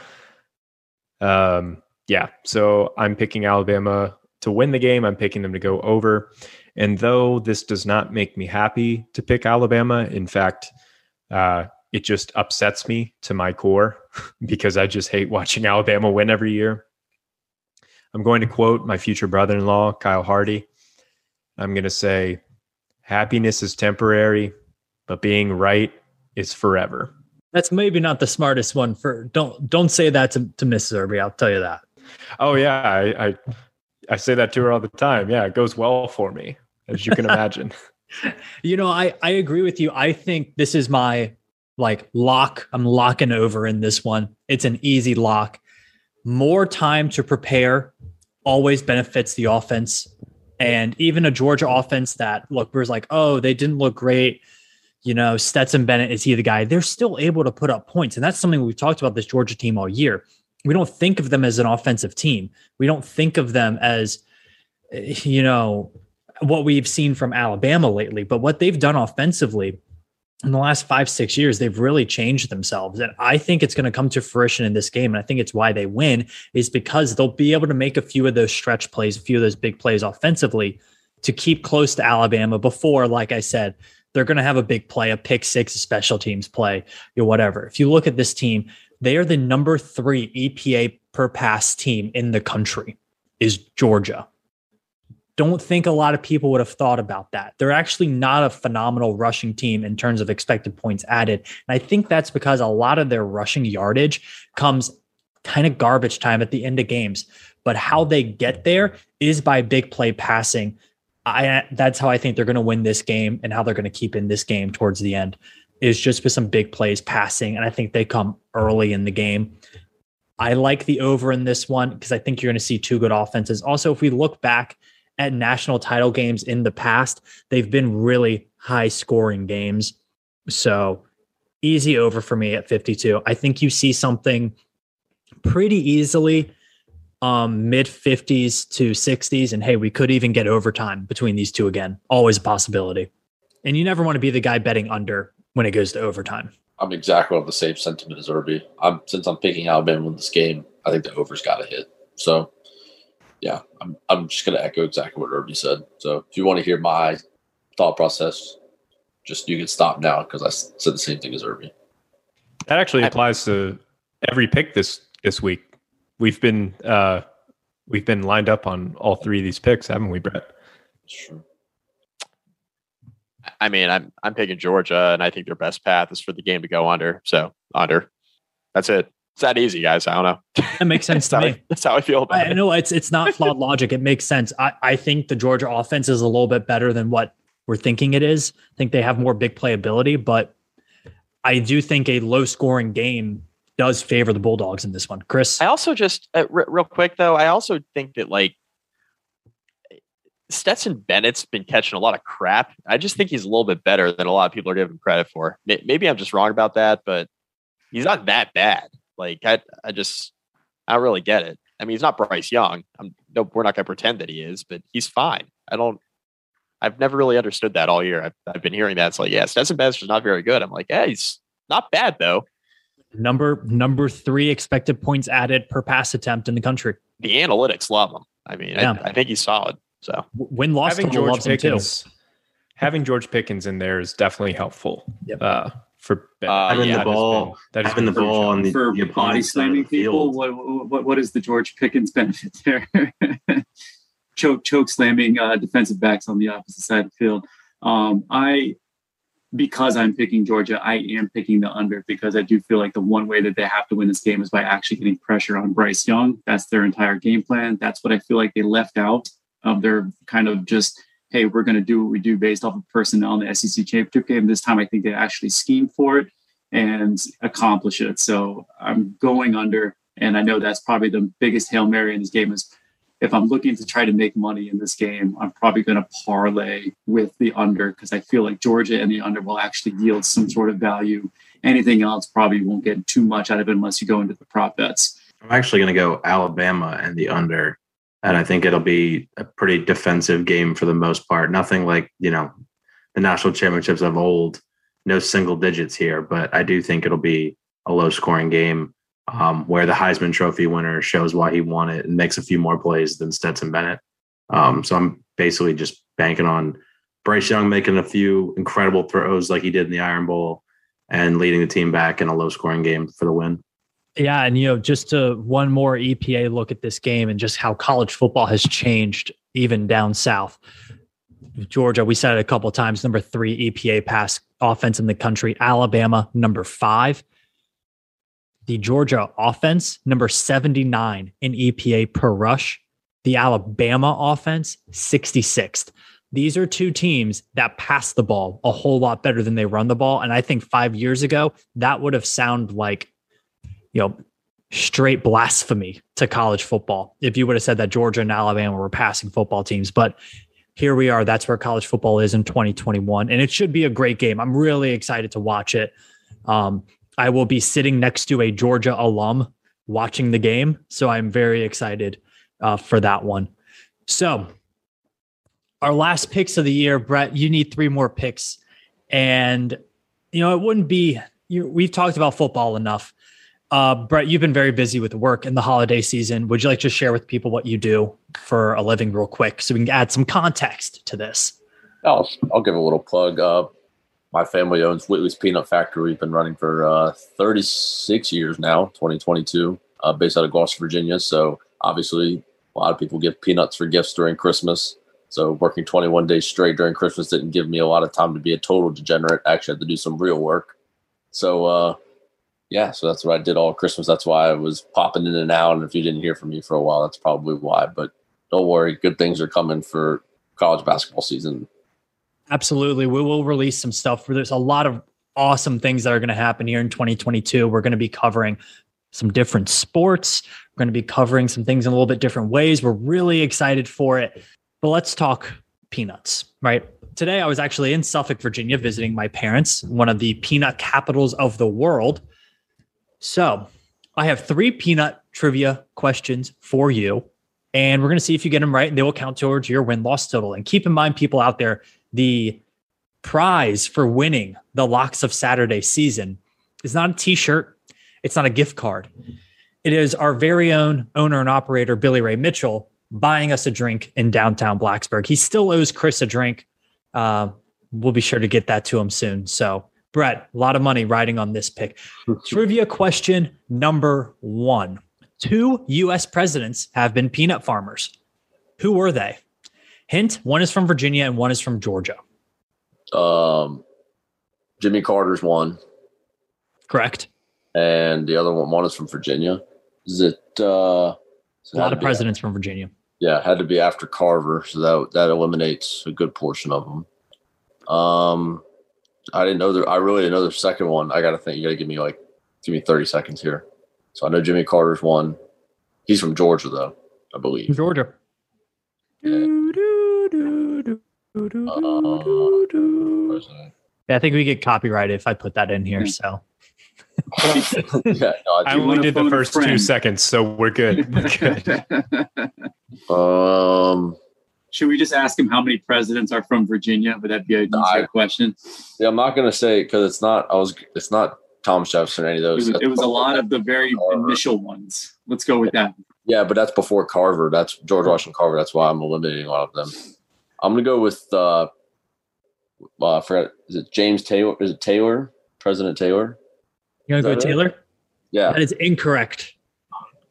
Yeah, so I'm picking Alabama to win the game. I'm picking them to go over. And though this does not make me happy to pick Alabama, in fact, it just upsets me to my core because I just hate watching Alabama win every year. I'm going to quote my future brother-in-law, Kyle Hardy. I'm going to say, happiness is temporary, but being right is forever. That's maybe not the smartest one for don't say that to Mrs. Irby. I'll tell you that. Oh, yeah. I say that to her all the time. Yeah, it goes well for me, as you can imagine. You know, I agree with you. I think this is my lock. I'm locking over in this one. It's an easy lock. More time to prepare always benefits the offense. And even a Georgia offense that look, we're like, oh, they didn't look great. You know, Stetson Bennett, is he the guy? They're still able to put up points. And that's something we've talked about this Georgia team all year. We don't think of them as an offensive team. We don't think of them as, you know, what we've seen from Alabama lately, but what they've done offensively in the last 5-6 years, they've really changed themselves. And I think it's going to come to fruition in this game. And I think it's why they win is because they'll be able to make a few of those stretch plays, a few of those big plays offensively to keep close to Alabama before, like I said, they're going to have a big play, a pick six, a special teams play, you know, whatever. If you look at this team, they are the number 3 EPA per pass team in the country is Georgia. Don't think a lot of people would have thought about that. They're actually not a phenomenal rushing team in terms of expected points added. And I think that's because a lot of their rushing yardage comes kind of garbage time at the end of games. But how they get there is by big play passing. That's how I think they're going to win this game and how they're going to keep in this game towards the end is just with some big plays passing. And I think they come early in the game. I like the over in this one because I think you're going to see two good offenses. Also, if we look back at national title games in the past, they've been really high scoring games. So easy over for me at 52. I think you see something pretty easily mid 50s to 60s. And hey, we could even get overtime between these two again. Always a possibility. And you never want to be the guy betting under when it goes to overtime. I'm exactly of the same sentiment as Irby. Since I'm picking Alabama in this game, I think the over's got to hit. So yeah, I'm just going to echo exactly what Irby said. So if you want to hear my thought process, just you can stop now because I said the same thing as Irby. That actually applies to every pick this week. We've been lined up on all 3 of these picks, haven't we, Brett? Sure. I mean, I'm picking Georgia, and I think their best path is for the game to go under. So under, that's it. It's that easy, guys. I don't know. That makes sense to me. That's how I feel about it. I know it's not flawed logic. It makes sense. I think the Georgia offense is a little bit better than what we're thinking it is. I think they have more big playability, but I do think a low scoring game does favor the Bulldogs in this one. Chris? I also just, real quick though, I also think that Stetson Bennett's been catching a lot of crap. I just think he's a little bit better than a lot of people are giving him credit for. Maybe I'm just wrong about that, but he's not that bad. Like, I don't really get it. I mean, he's not Bryce Young. We're not going to pretend that he is, but he's fine. I've never really understood that all year. I've been hearing that. It's like, yeah, Stetson Bennett's not very good. I'm like, yeah, he's not bad though. Number 3 expected points added per pass attempt in the country. The analytics love him. I mean, yeah. I think he's solid. So win-loss, having George Pickens in there is definitely helpful. Yep. For having the ball, that has been the ball on the for body slamming people. What is the George Pickens benefit there? choke slamming defensive backs on the opposite side of the field. Because I'm picking Georgia, I am picking the under because I do feel like the one way that they have to win this game is by actually getting pressure on Bryce Young. That's their entire game plan. That's what I feel like they left out of their kind of just, hey, we're going to do what we do based off of personnel in the SEC championship game. This time I think they actually scheme for it and accomplish it. So I'm going under, and I know that's probably the biggest Hail Mary in this game is, if I'm looking to try to make money in this game, I'm probably going to parlay with the under because I feel like Georgia and the under will actually yield some sort of value. Anything else probably won't get too much out of it unless you go into the prop bets. I'm actually going to go Alabama and the under, and I think it'll be a pretty defensive game for the most part. Nothing like, the national championships of old, no single digits here, but I do think it'll be a low-scoring game. Where the Heisman Trophy winner shows why he won it and makes a few more plays than Stetson Bennett. So I'm basically just banking on Bryce Young making a few incredible throws like he did in the Iron Bowl and leading the team back in a low-scoring game for the win. Yeah, and just to one more EPA look at this game and just how college football has changed even down south. Georgia, we said it a couple of times, number 3 EPA pass offense in the country. Alabama, number 5. The Georgia offense, number 79 in EPA per rush. The Alabama offense, 66th. These are two teams that pass the ball a whole lot better than they run the ball. And I think 5 years ago, that would have sounded like, straight blasphemy to college football if you would have said that Georgia and Alabama were passing football teams. But here we are. That's where college football is in 2021. And it should be a great game. I'm really excited to watch it. I will be sitting next to a Georgia alum watching the game. So I'm very excited for that one. So our last picks of the year, Brett, you need 3 more picks. And, it wouldn't be, we've talked about football enough. Brett, you've been very busy with work in the holiday season. Would you like to share with people what you do for a living real quick so we can add some context to this? I'll give a little plug up. My family owns Whitley's Peanut Factory. We've been running for 36 years now, 2022, based out of Gloucester, Virginia. So obviously a lot of people give peanuts for gifts during Christmas. So working 21 days straight during Christmas didn't give me a lot of time to be a total degenerate. I actually had to do some real work. So, so that's what I did all Christmas. That's why I was popping in and out. And if you didn't hear from me for a while, that's probably why. But don't worry, good things are coming for college basketball season. Absolutely. We will release some stuff. There's a lot of awesome things that are going to happen here in 2022. We're going to be covering some different sports. We're going to be covering some things in a little bit different ways. We're really excited for it. But let's talk peanuts, right? Today, I was actually in Suffolk, Virginia, visiting my parents, one of the peanut capitals of the world. So I have 3 peanut trivia questions for you. And we're going to see if you get them right, and they will count towards your win-loss total. And keep in mind, people out there, the prize for winning the Locks of Saturday season is not a T-shirt. It's not a gift card. It is our very own owner and operator, Billy Ray Mitchell, buying us a drink in downtown Blacksburg. He still owes Chris a drink. We'll be sure to get that to him soon. So, Brett, a lot of money riding on this pick. Trivia question number 1. 2 U.S. presidents have been peanut farmers. Who were they? Hint, one is from Virginia and one is from Georgia. Jimmy Carter's one. Correct. And the other one is from Virginia. Is it a lot of presidents from Virginia? Yeah, it had to be after Carver, so that eliminates a good portion of them. I really didn't know the second one. I got to think. You got to give me 30 seconds here. So I know Jimmy Carter's one. He's from Georgia, though, I believe. Georgia. Yeah. Yeah, I think we get copyrighted if I put that in here. So yeah, no, I only did the first 2 seconds, so we're good. Should we just ask him how many presidents are from Virginia? Would that be an easier question? Yeah, I'm not going to say because it's not. It's not Thomas Jefferson or any of those. It was a lot of the very initial ones. Let's go with that. Yeah, but that's before Carver. That's George Washington Carver. That's why I'm eliminating a lot of them. I'm going to go with. I forgot. Is it James Taylor? Is it Taylor? President Taylor? You want to go with Taylor? Yeah. That is incorrect.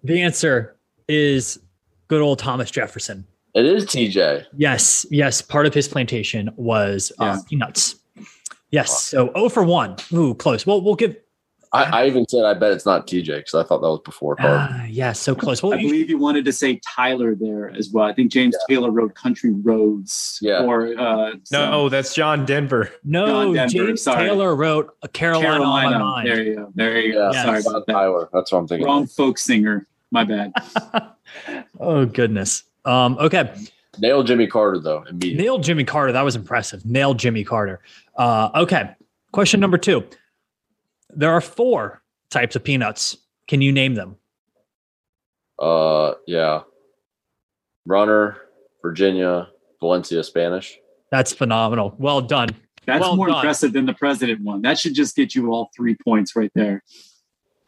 The answer is good old Thomas Jefferson. It is TJ. Yes. Yes. Part of his plantation was peanuts. Yes. Wow. So 0 for 1. Ooh, close. Well, we'll give. I even said I bet it's not TJ because I thought that was before Carver. Yeah, so close. Well, I believe you wanted to say Tyler there as well. I think James Taylor wrote Country Roads. Yeah. Or no, that's John Denver. No, James Taylor wrote a Carolina on My Mind. There you go. Yes. Sorry about that. Tyler. That's what I'm thinking. Wrong folk singer. My bad. Oh goodness. Okay. Nailed Jimmy Carter though. Immediately. Nailed Jimmy Carter. That was impressive. Nailed Jimmy Carter. Okay. Question number 2. There are 4 types of peanuts. Can you name them? Yeah. Runner, Virginia, Valencia, Spanish. That's phenomenal. Well done. That's more impressive than the president one. That should just get you all 3 points right there.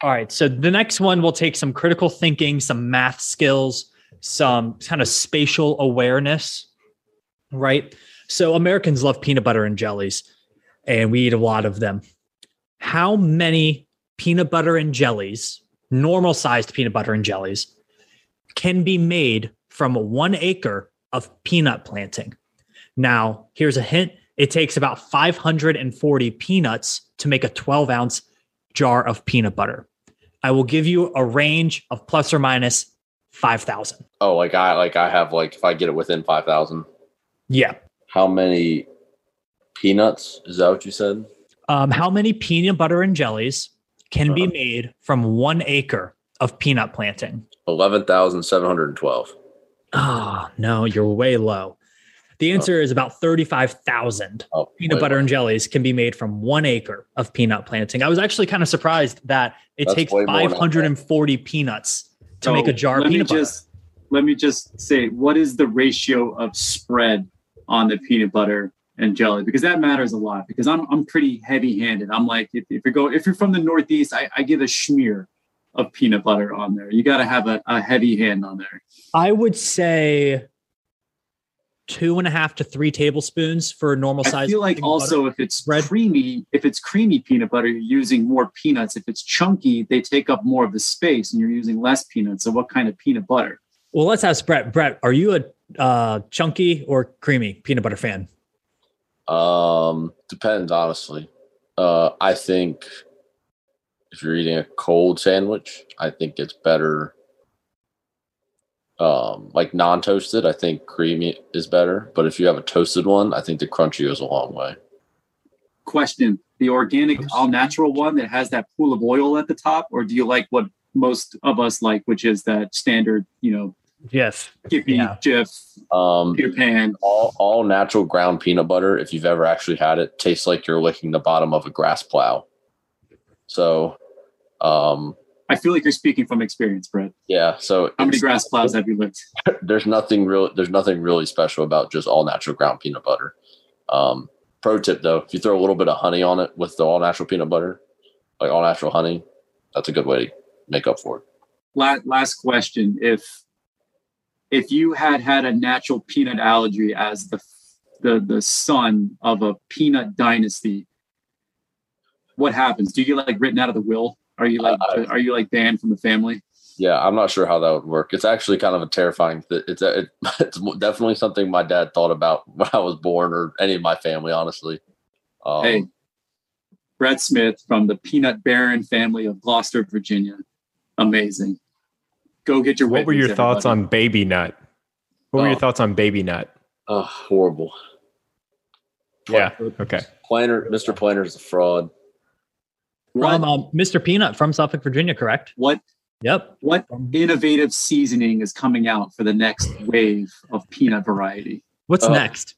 All right. So the next one will take some critical thinking, some math skills, some kind of spatial awareness, right? So Americans love peanut butter and jellies, and we eat a lot of them. How many peanut butter and jellies, normal sized peanut butter and jellies, can be made from 1 acre of peanut planting? Now, here's a hint. It takes about 540 peanuts to make a 12-ounce jar of peanut butter. I will give you a range of plus or minus 5,000. Oh, I have if I get it within 5,000. Yeah. How many peanuts? Is that what you said? How many peanut butter and jellies can be made from 1 acre of peanut planting? 11,712. Oh, no, you're way low. The answer is about 35,000 peanut butter and jellies can be made from 1 acre of peanut planting. I was actually kind of surprised that it takes 540 peanuts to make a jar of peanut butter. Let me just say, what is the ratio of spread on the peanut butter and jelly, because that matters a lot, because I'm pretty heavy-handed. I'm like, if you're from the Northeast, I give a schmear of peanut butter on there. You got to have a heavy hand on there. I would say 2.5 to 3 tablespoons for a normal size. I feel like also butter. If it's creamy peanut butter, you're using more peanuts. If it's chunky, they take up more of the space and you're using less peanuts. So what kind of peanut butter? Well, let's ask Brett. Brett, are you a chunky or creamy peanut butter fan? Depends, honestly. I think if you're eating a cold sandwich, I think it's better. Non-toasted, I think creamy is better. But if you have a toasted one, I think the crunchy goes a long way. Question: the organic, all-natural one that has that pool of oil at the top, or do you like what most of us like, which is that standard, Yes. Skippy, Jif, Peter Pan. All natural ground peanut butter, if you've ever actually had it, tastes like you're licking the bottom of a grass plow. So I feel like you're speaking from experience, Brett. Yeah. So how many grass plows have you licked? There's nothing really special about just all natural ground peanut butter. Pro tip though, if you throw a little bit of honey on it with the all natural peanut butter, like all natural honey, that's a good way to make up for it. Last question. If you had a natural peanut allergy as the son of a peanut dynasty, what happens? Do you get written out of the will? Are you are you banned from the family? Yeah, I'm not sure how that would work. It's actually kind of a terrifying. It's definitely something my dad thought about when I was born, or any of my family, honestly. Hey, Brett Smith from the Peanut Baron family of Gloucester, Virginia. Amazing. Go get your What were your thoughts on Baby Nut? What were your thoughts on Baby Nut? Oh, horrible. Yeah. Okay. Planner, Mr. Planner is a fraud. From Mr. Peanut from Suffolk, Virginia, correct? What? Yep. What innovative seasoning is coming out for the next wave of peanut variety? What's next?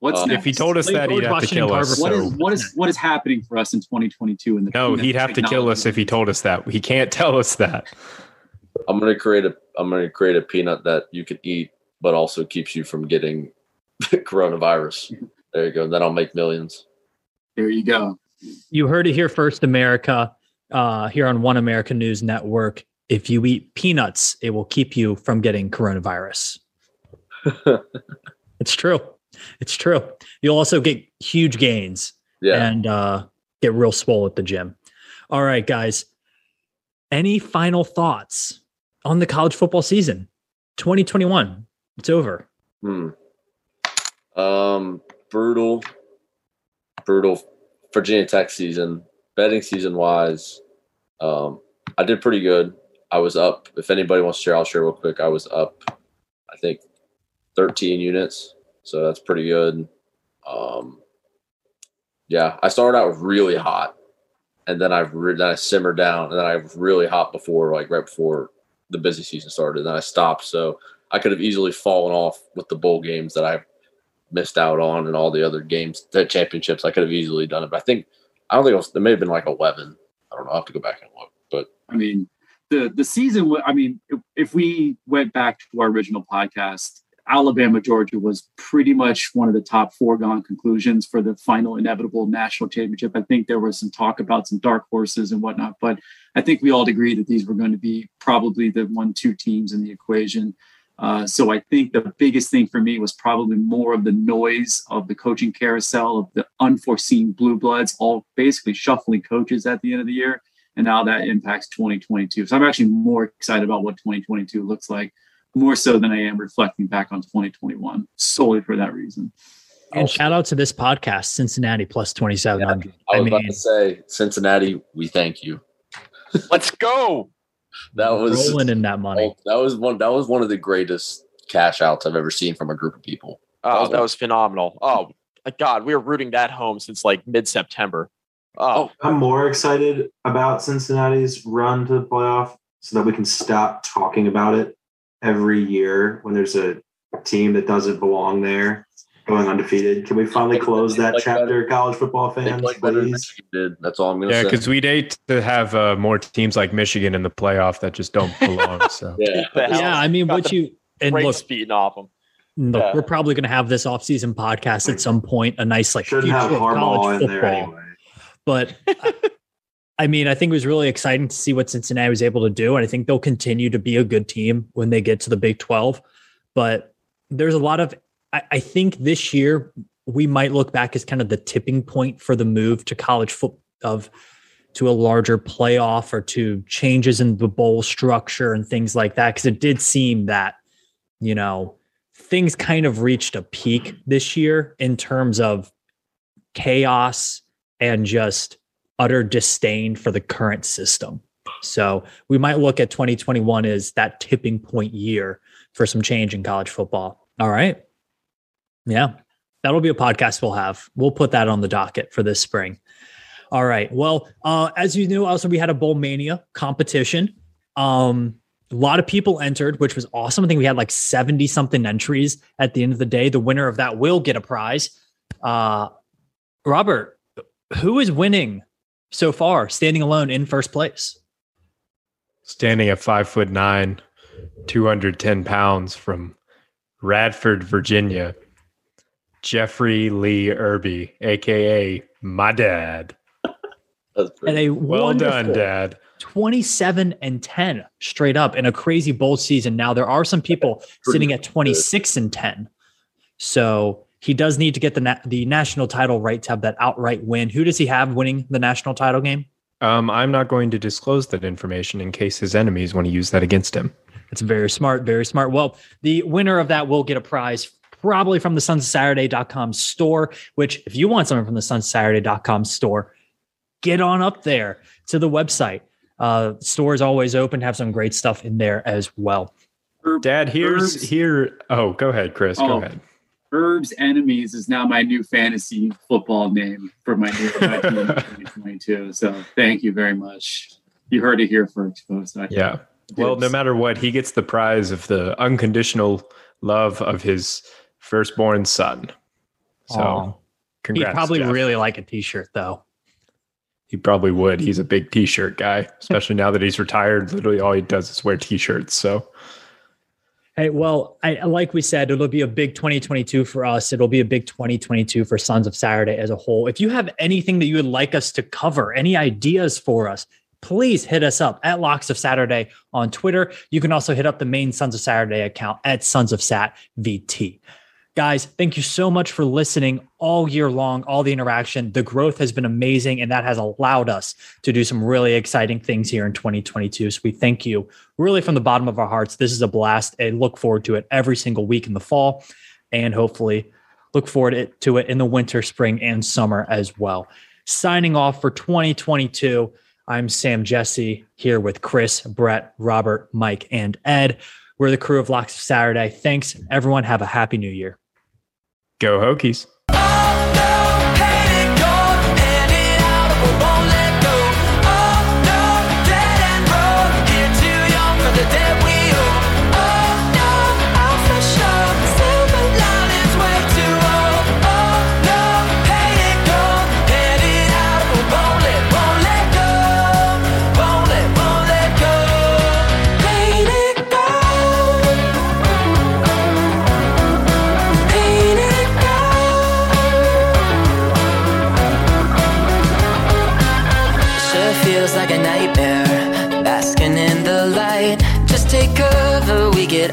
What's next? If he told us that, he'd have to kill us. What is happening for us in 2022? He'd have to kill us if he told us that. He can't tell us that. I'm gonna create a peanut that you could eat, but also keeps you from getting coronavirus. There you go. Then I'll make millions. There you go. You heard it here first, America. Here on One America News Network. If you eat peanuts, it will keep you from getting coronavirus. It's true. It's true. You'll also get huge gains and get real swole at the gym. All right, guys. Any final thoughts on the college football season? 2021. It's over. Brutal Virginia Tech season, betting season wise. I did pretty good. I was up. If anybody wants to share, I'll share real quick. I was up, I think, 13 units. So that's pretty good. I started out really hot, and then I simmered down, and then I was really hot right before the busy season started. And then I stopped. So I could have easily fallen off with the bowl games that I missed out on and all the other games, the championships. I could have easily done it. But there may have been like 11. I don't know. I have to go back and look. But I mean, the season. I mean, if we went back to our original podcast, Alabama, Georgia was pretty much one of the top foregone conclusions for the final inevitable national championship. I think there was some talk about some dark horses and whatnot, but I think we all agreed that these were going to be probably the 1-2 teams in the equation. So I think the biggest thing for me was probably more of the noise of the coaching carousel, of the unforeseen blue bloods, all basically shuffling coaches at the end of the year, and how that impacts 2022. So I'm actually more excited about what 2022 looks like, more so than I am reflecting back on 2021, solely for that reason. And shout out to this podcast, Cincinnati plus 2,700. Yeah, I was about to say, Cincinnati, we thank you. Let's go. That was rolling in that money. That was one of the greatest cash outs I've ever seen from a group of people. That was phenomenal. Oh my God, we were rooting that home since like mid-September. I'm more excited about Cincinnati's run to the playoff so that we can stop talking about it every year when there's a team that doesn't belong there going undefeated. Can we finally close that chapter, college football fans, please? That's all I'm going to say. Yeah, because we'd hate to have more teams like Michigan in the playoff that just don't belong. So I mean, what you – and look, speed off them. Look, we're probably going to have this offseason podcast at some point, a nice like future of college football. There anyway. But I mean, I think it was really exciting to see what Cincinnati was able to do. And I think they'll continue to be a good team when they get to the Big 12. But there's a lot of, I think this year we might look back as kind of the tipping point for the move to college football to a larger playoff or to changes in the bowl structure and things like that. Cause it did seem that, you know, things kind of reached a peak this year in terms of chaos and just utter disdain for the current system. So we might look at 2021 as that tipping point year for some change in college football. All right. Yeah, that'll be a podcast we'll have. We'll put that on the docket for this spring. All right. Well, as you knew, also we had a Bowl Mania competition. A lot of people entered, which was awesome. I think we had like 70 something entries at the end of the day. The winner of that will get a prize. Robert, who is winning so far, standing alone in first place? Standing at 5'9", 210 pounds from Radford, Virginia, Jeffrey Lee Irby, a.k.a. my dad. And a well done, Dad. 27-10 straight up in a crazy bowl season. Now, there are some people sitting at 26-10. So he does need to get the national title right to have that outright win. Who does he have winning the national title game? I'm not going to disclose that information in case his enemies want to use that against him. That's very smart, very smart. Well, the winner of that will get a prize probably from the sunsofsaturday.com store, which if you want something from the sunsofsaturday.com store, get on up there to the website. Store is always open, have some great stuff in there as well. Dad, here's. Oh, go ahead, Chris. Go ahead. Herb's Enemies is now my new fantasy football name for my new team in 2022. So thank you very much. You heard it here first, folks. Yeah. Well, no matter what, he gets the prize of the unconditional love of his firstborn son. So congrats, he'd probably Jeff. Really like a t-shirt though. He probably would. He's a big t-shirt guy, especially now that he's retired. Literally all he does is wear t-shirts. So, hey, well, like we said, it'll be a big 2022 for us. It'll be a big 2022 for Sons of Saturday as a whole. If you have anything that you would like us to cover, any ideas for us, please hit us up at Locks of Saturday on Twitter. You can also hit up the main Sons of Saturday account at Sons of Sat VT. Guys, thank you so much for listening all year long, all the interaction. The growth has been amazing, and that has allowed us to do some really exciting things here in 2022. So we thank you really from the bottom of our hearts. This is a blast. I look forward to it every single week in the fall, and hopefully look forward to it in the winter, spring, and summer as well. Signing off for 2022, I'm Sam Jesse here with Chris, Brett, Robert, Mike, and Ed. We're the crew of Locks of Saturday. Thanks, everyone. Have a happy new year. Go Hokies.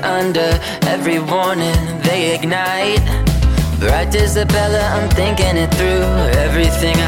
Under every warning they ignite. Bright Isabella, I'm thinking it through. Everything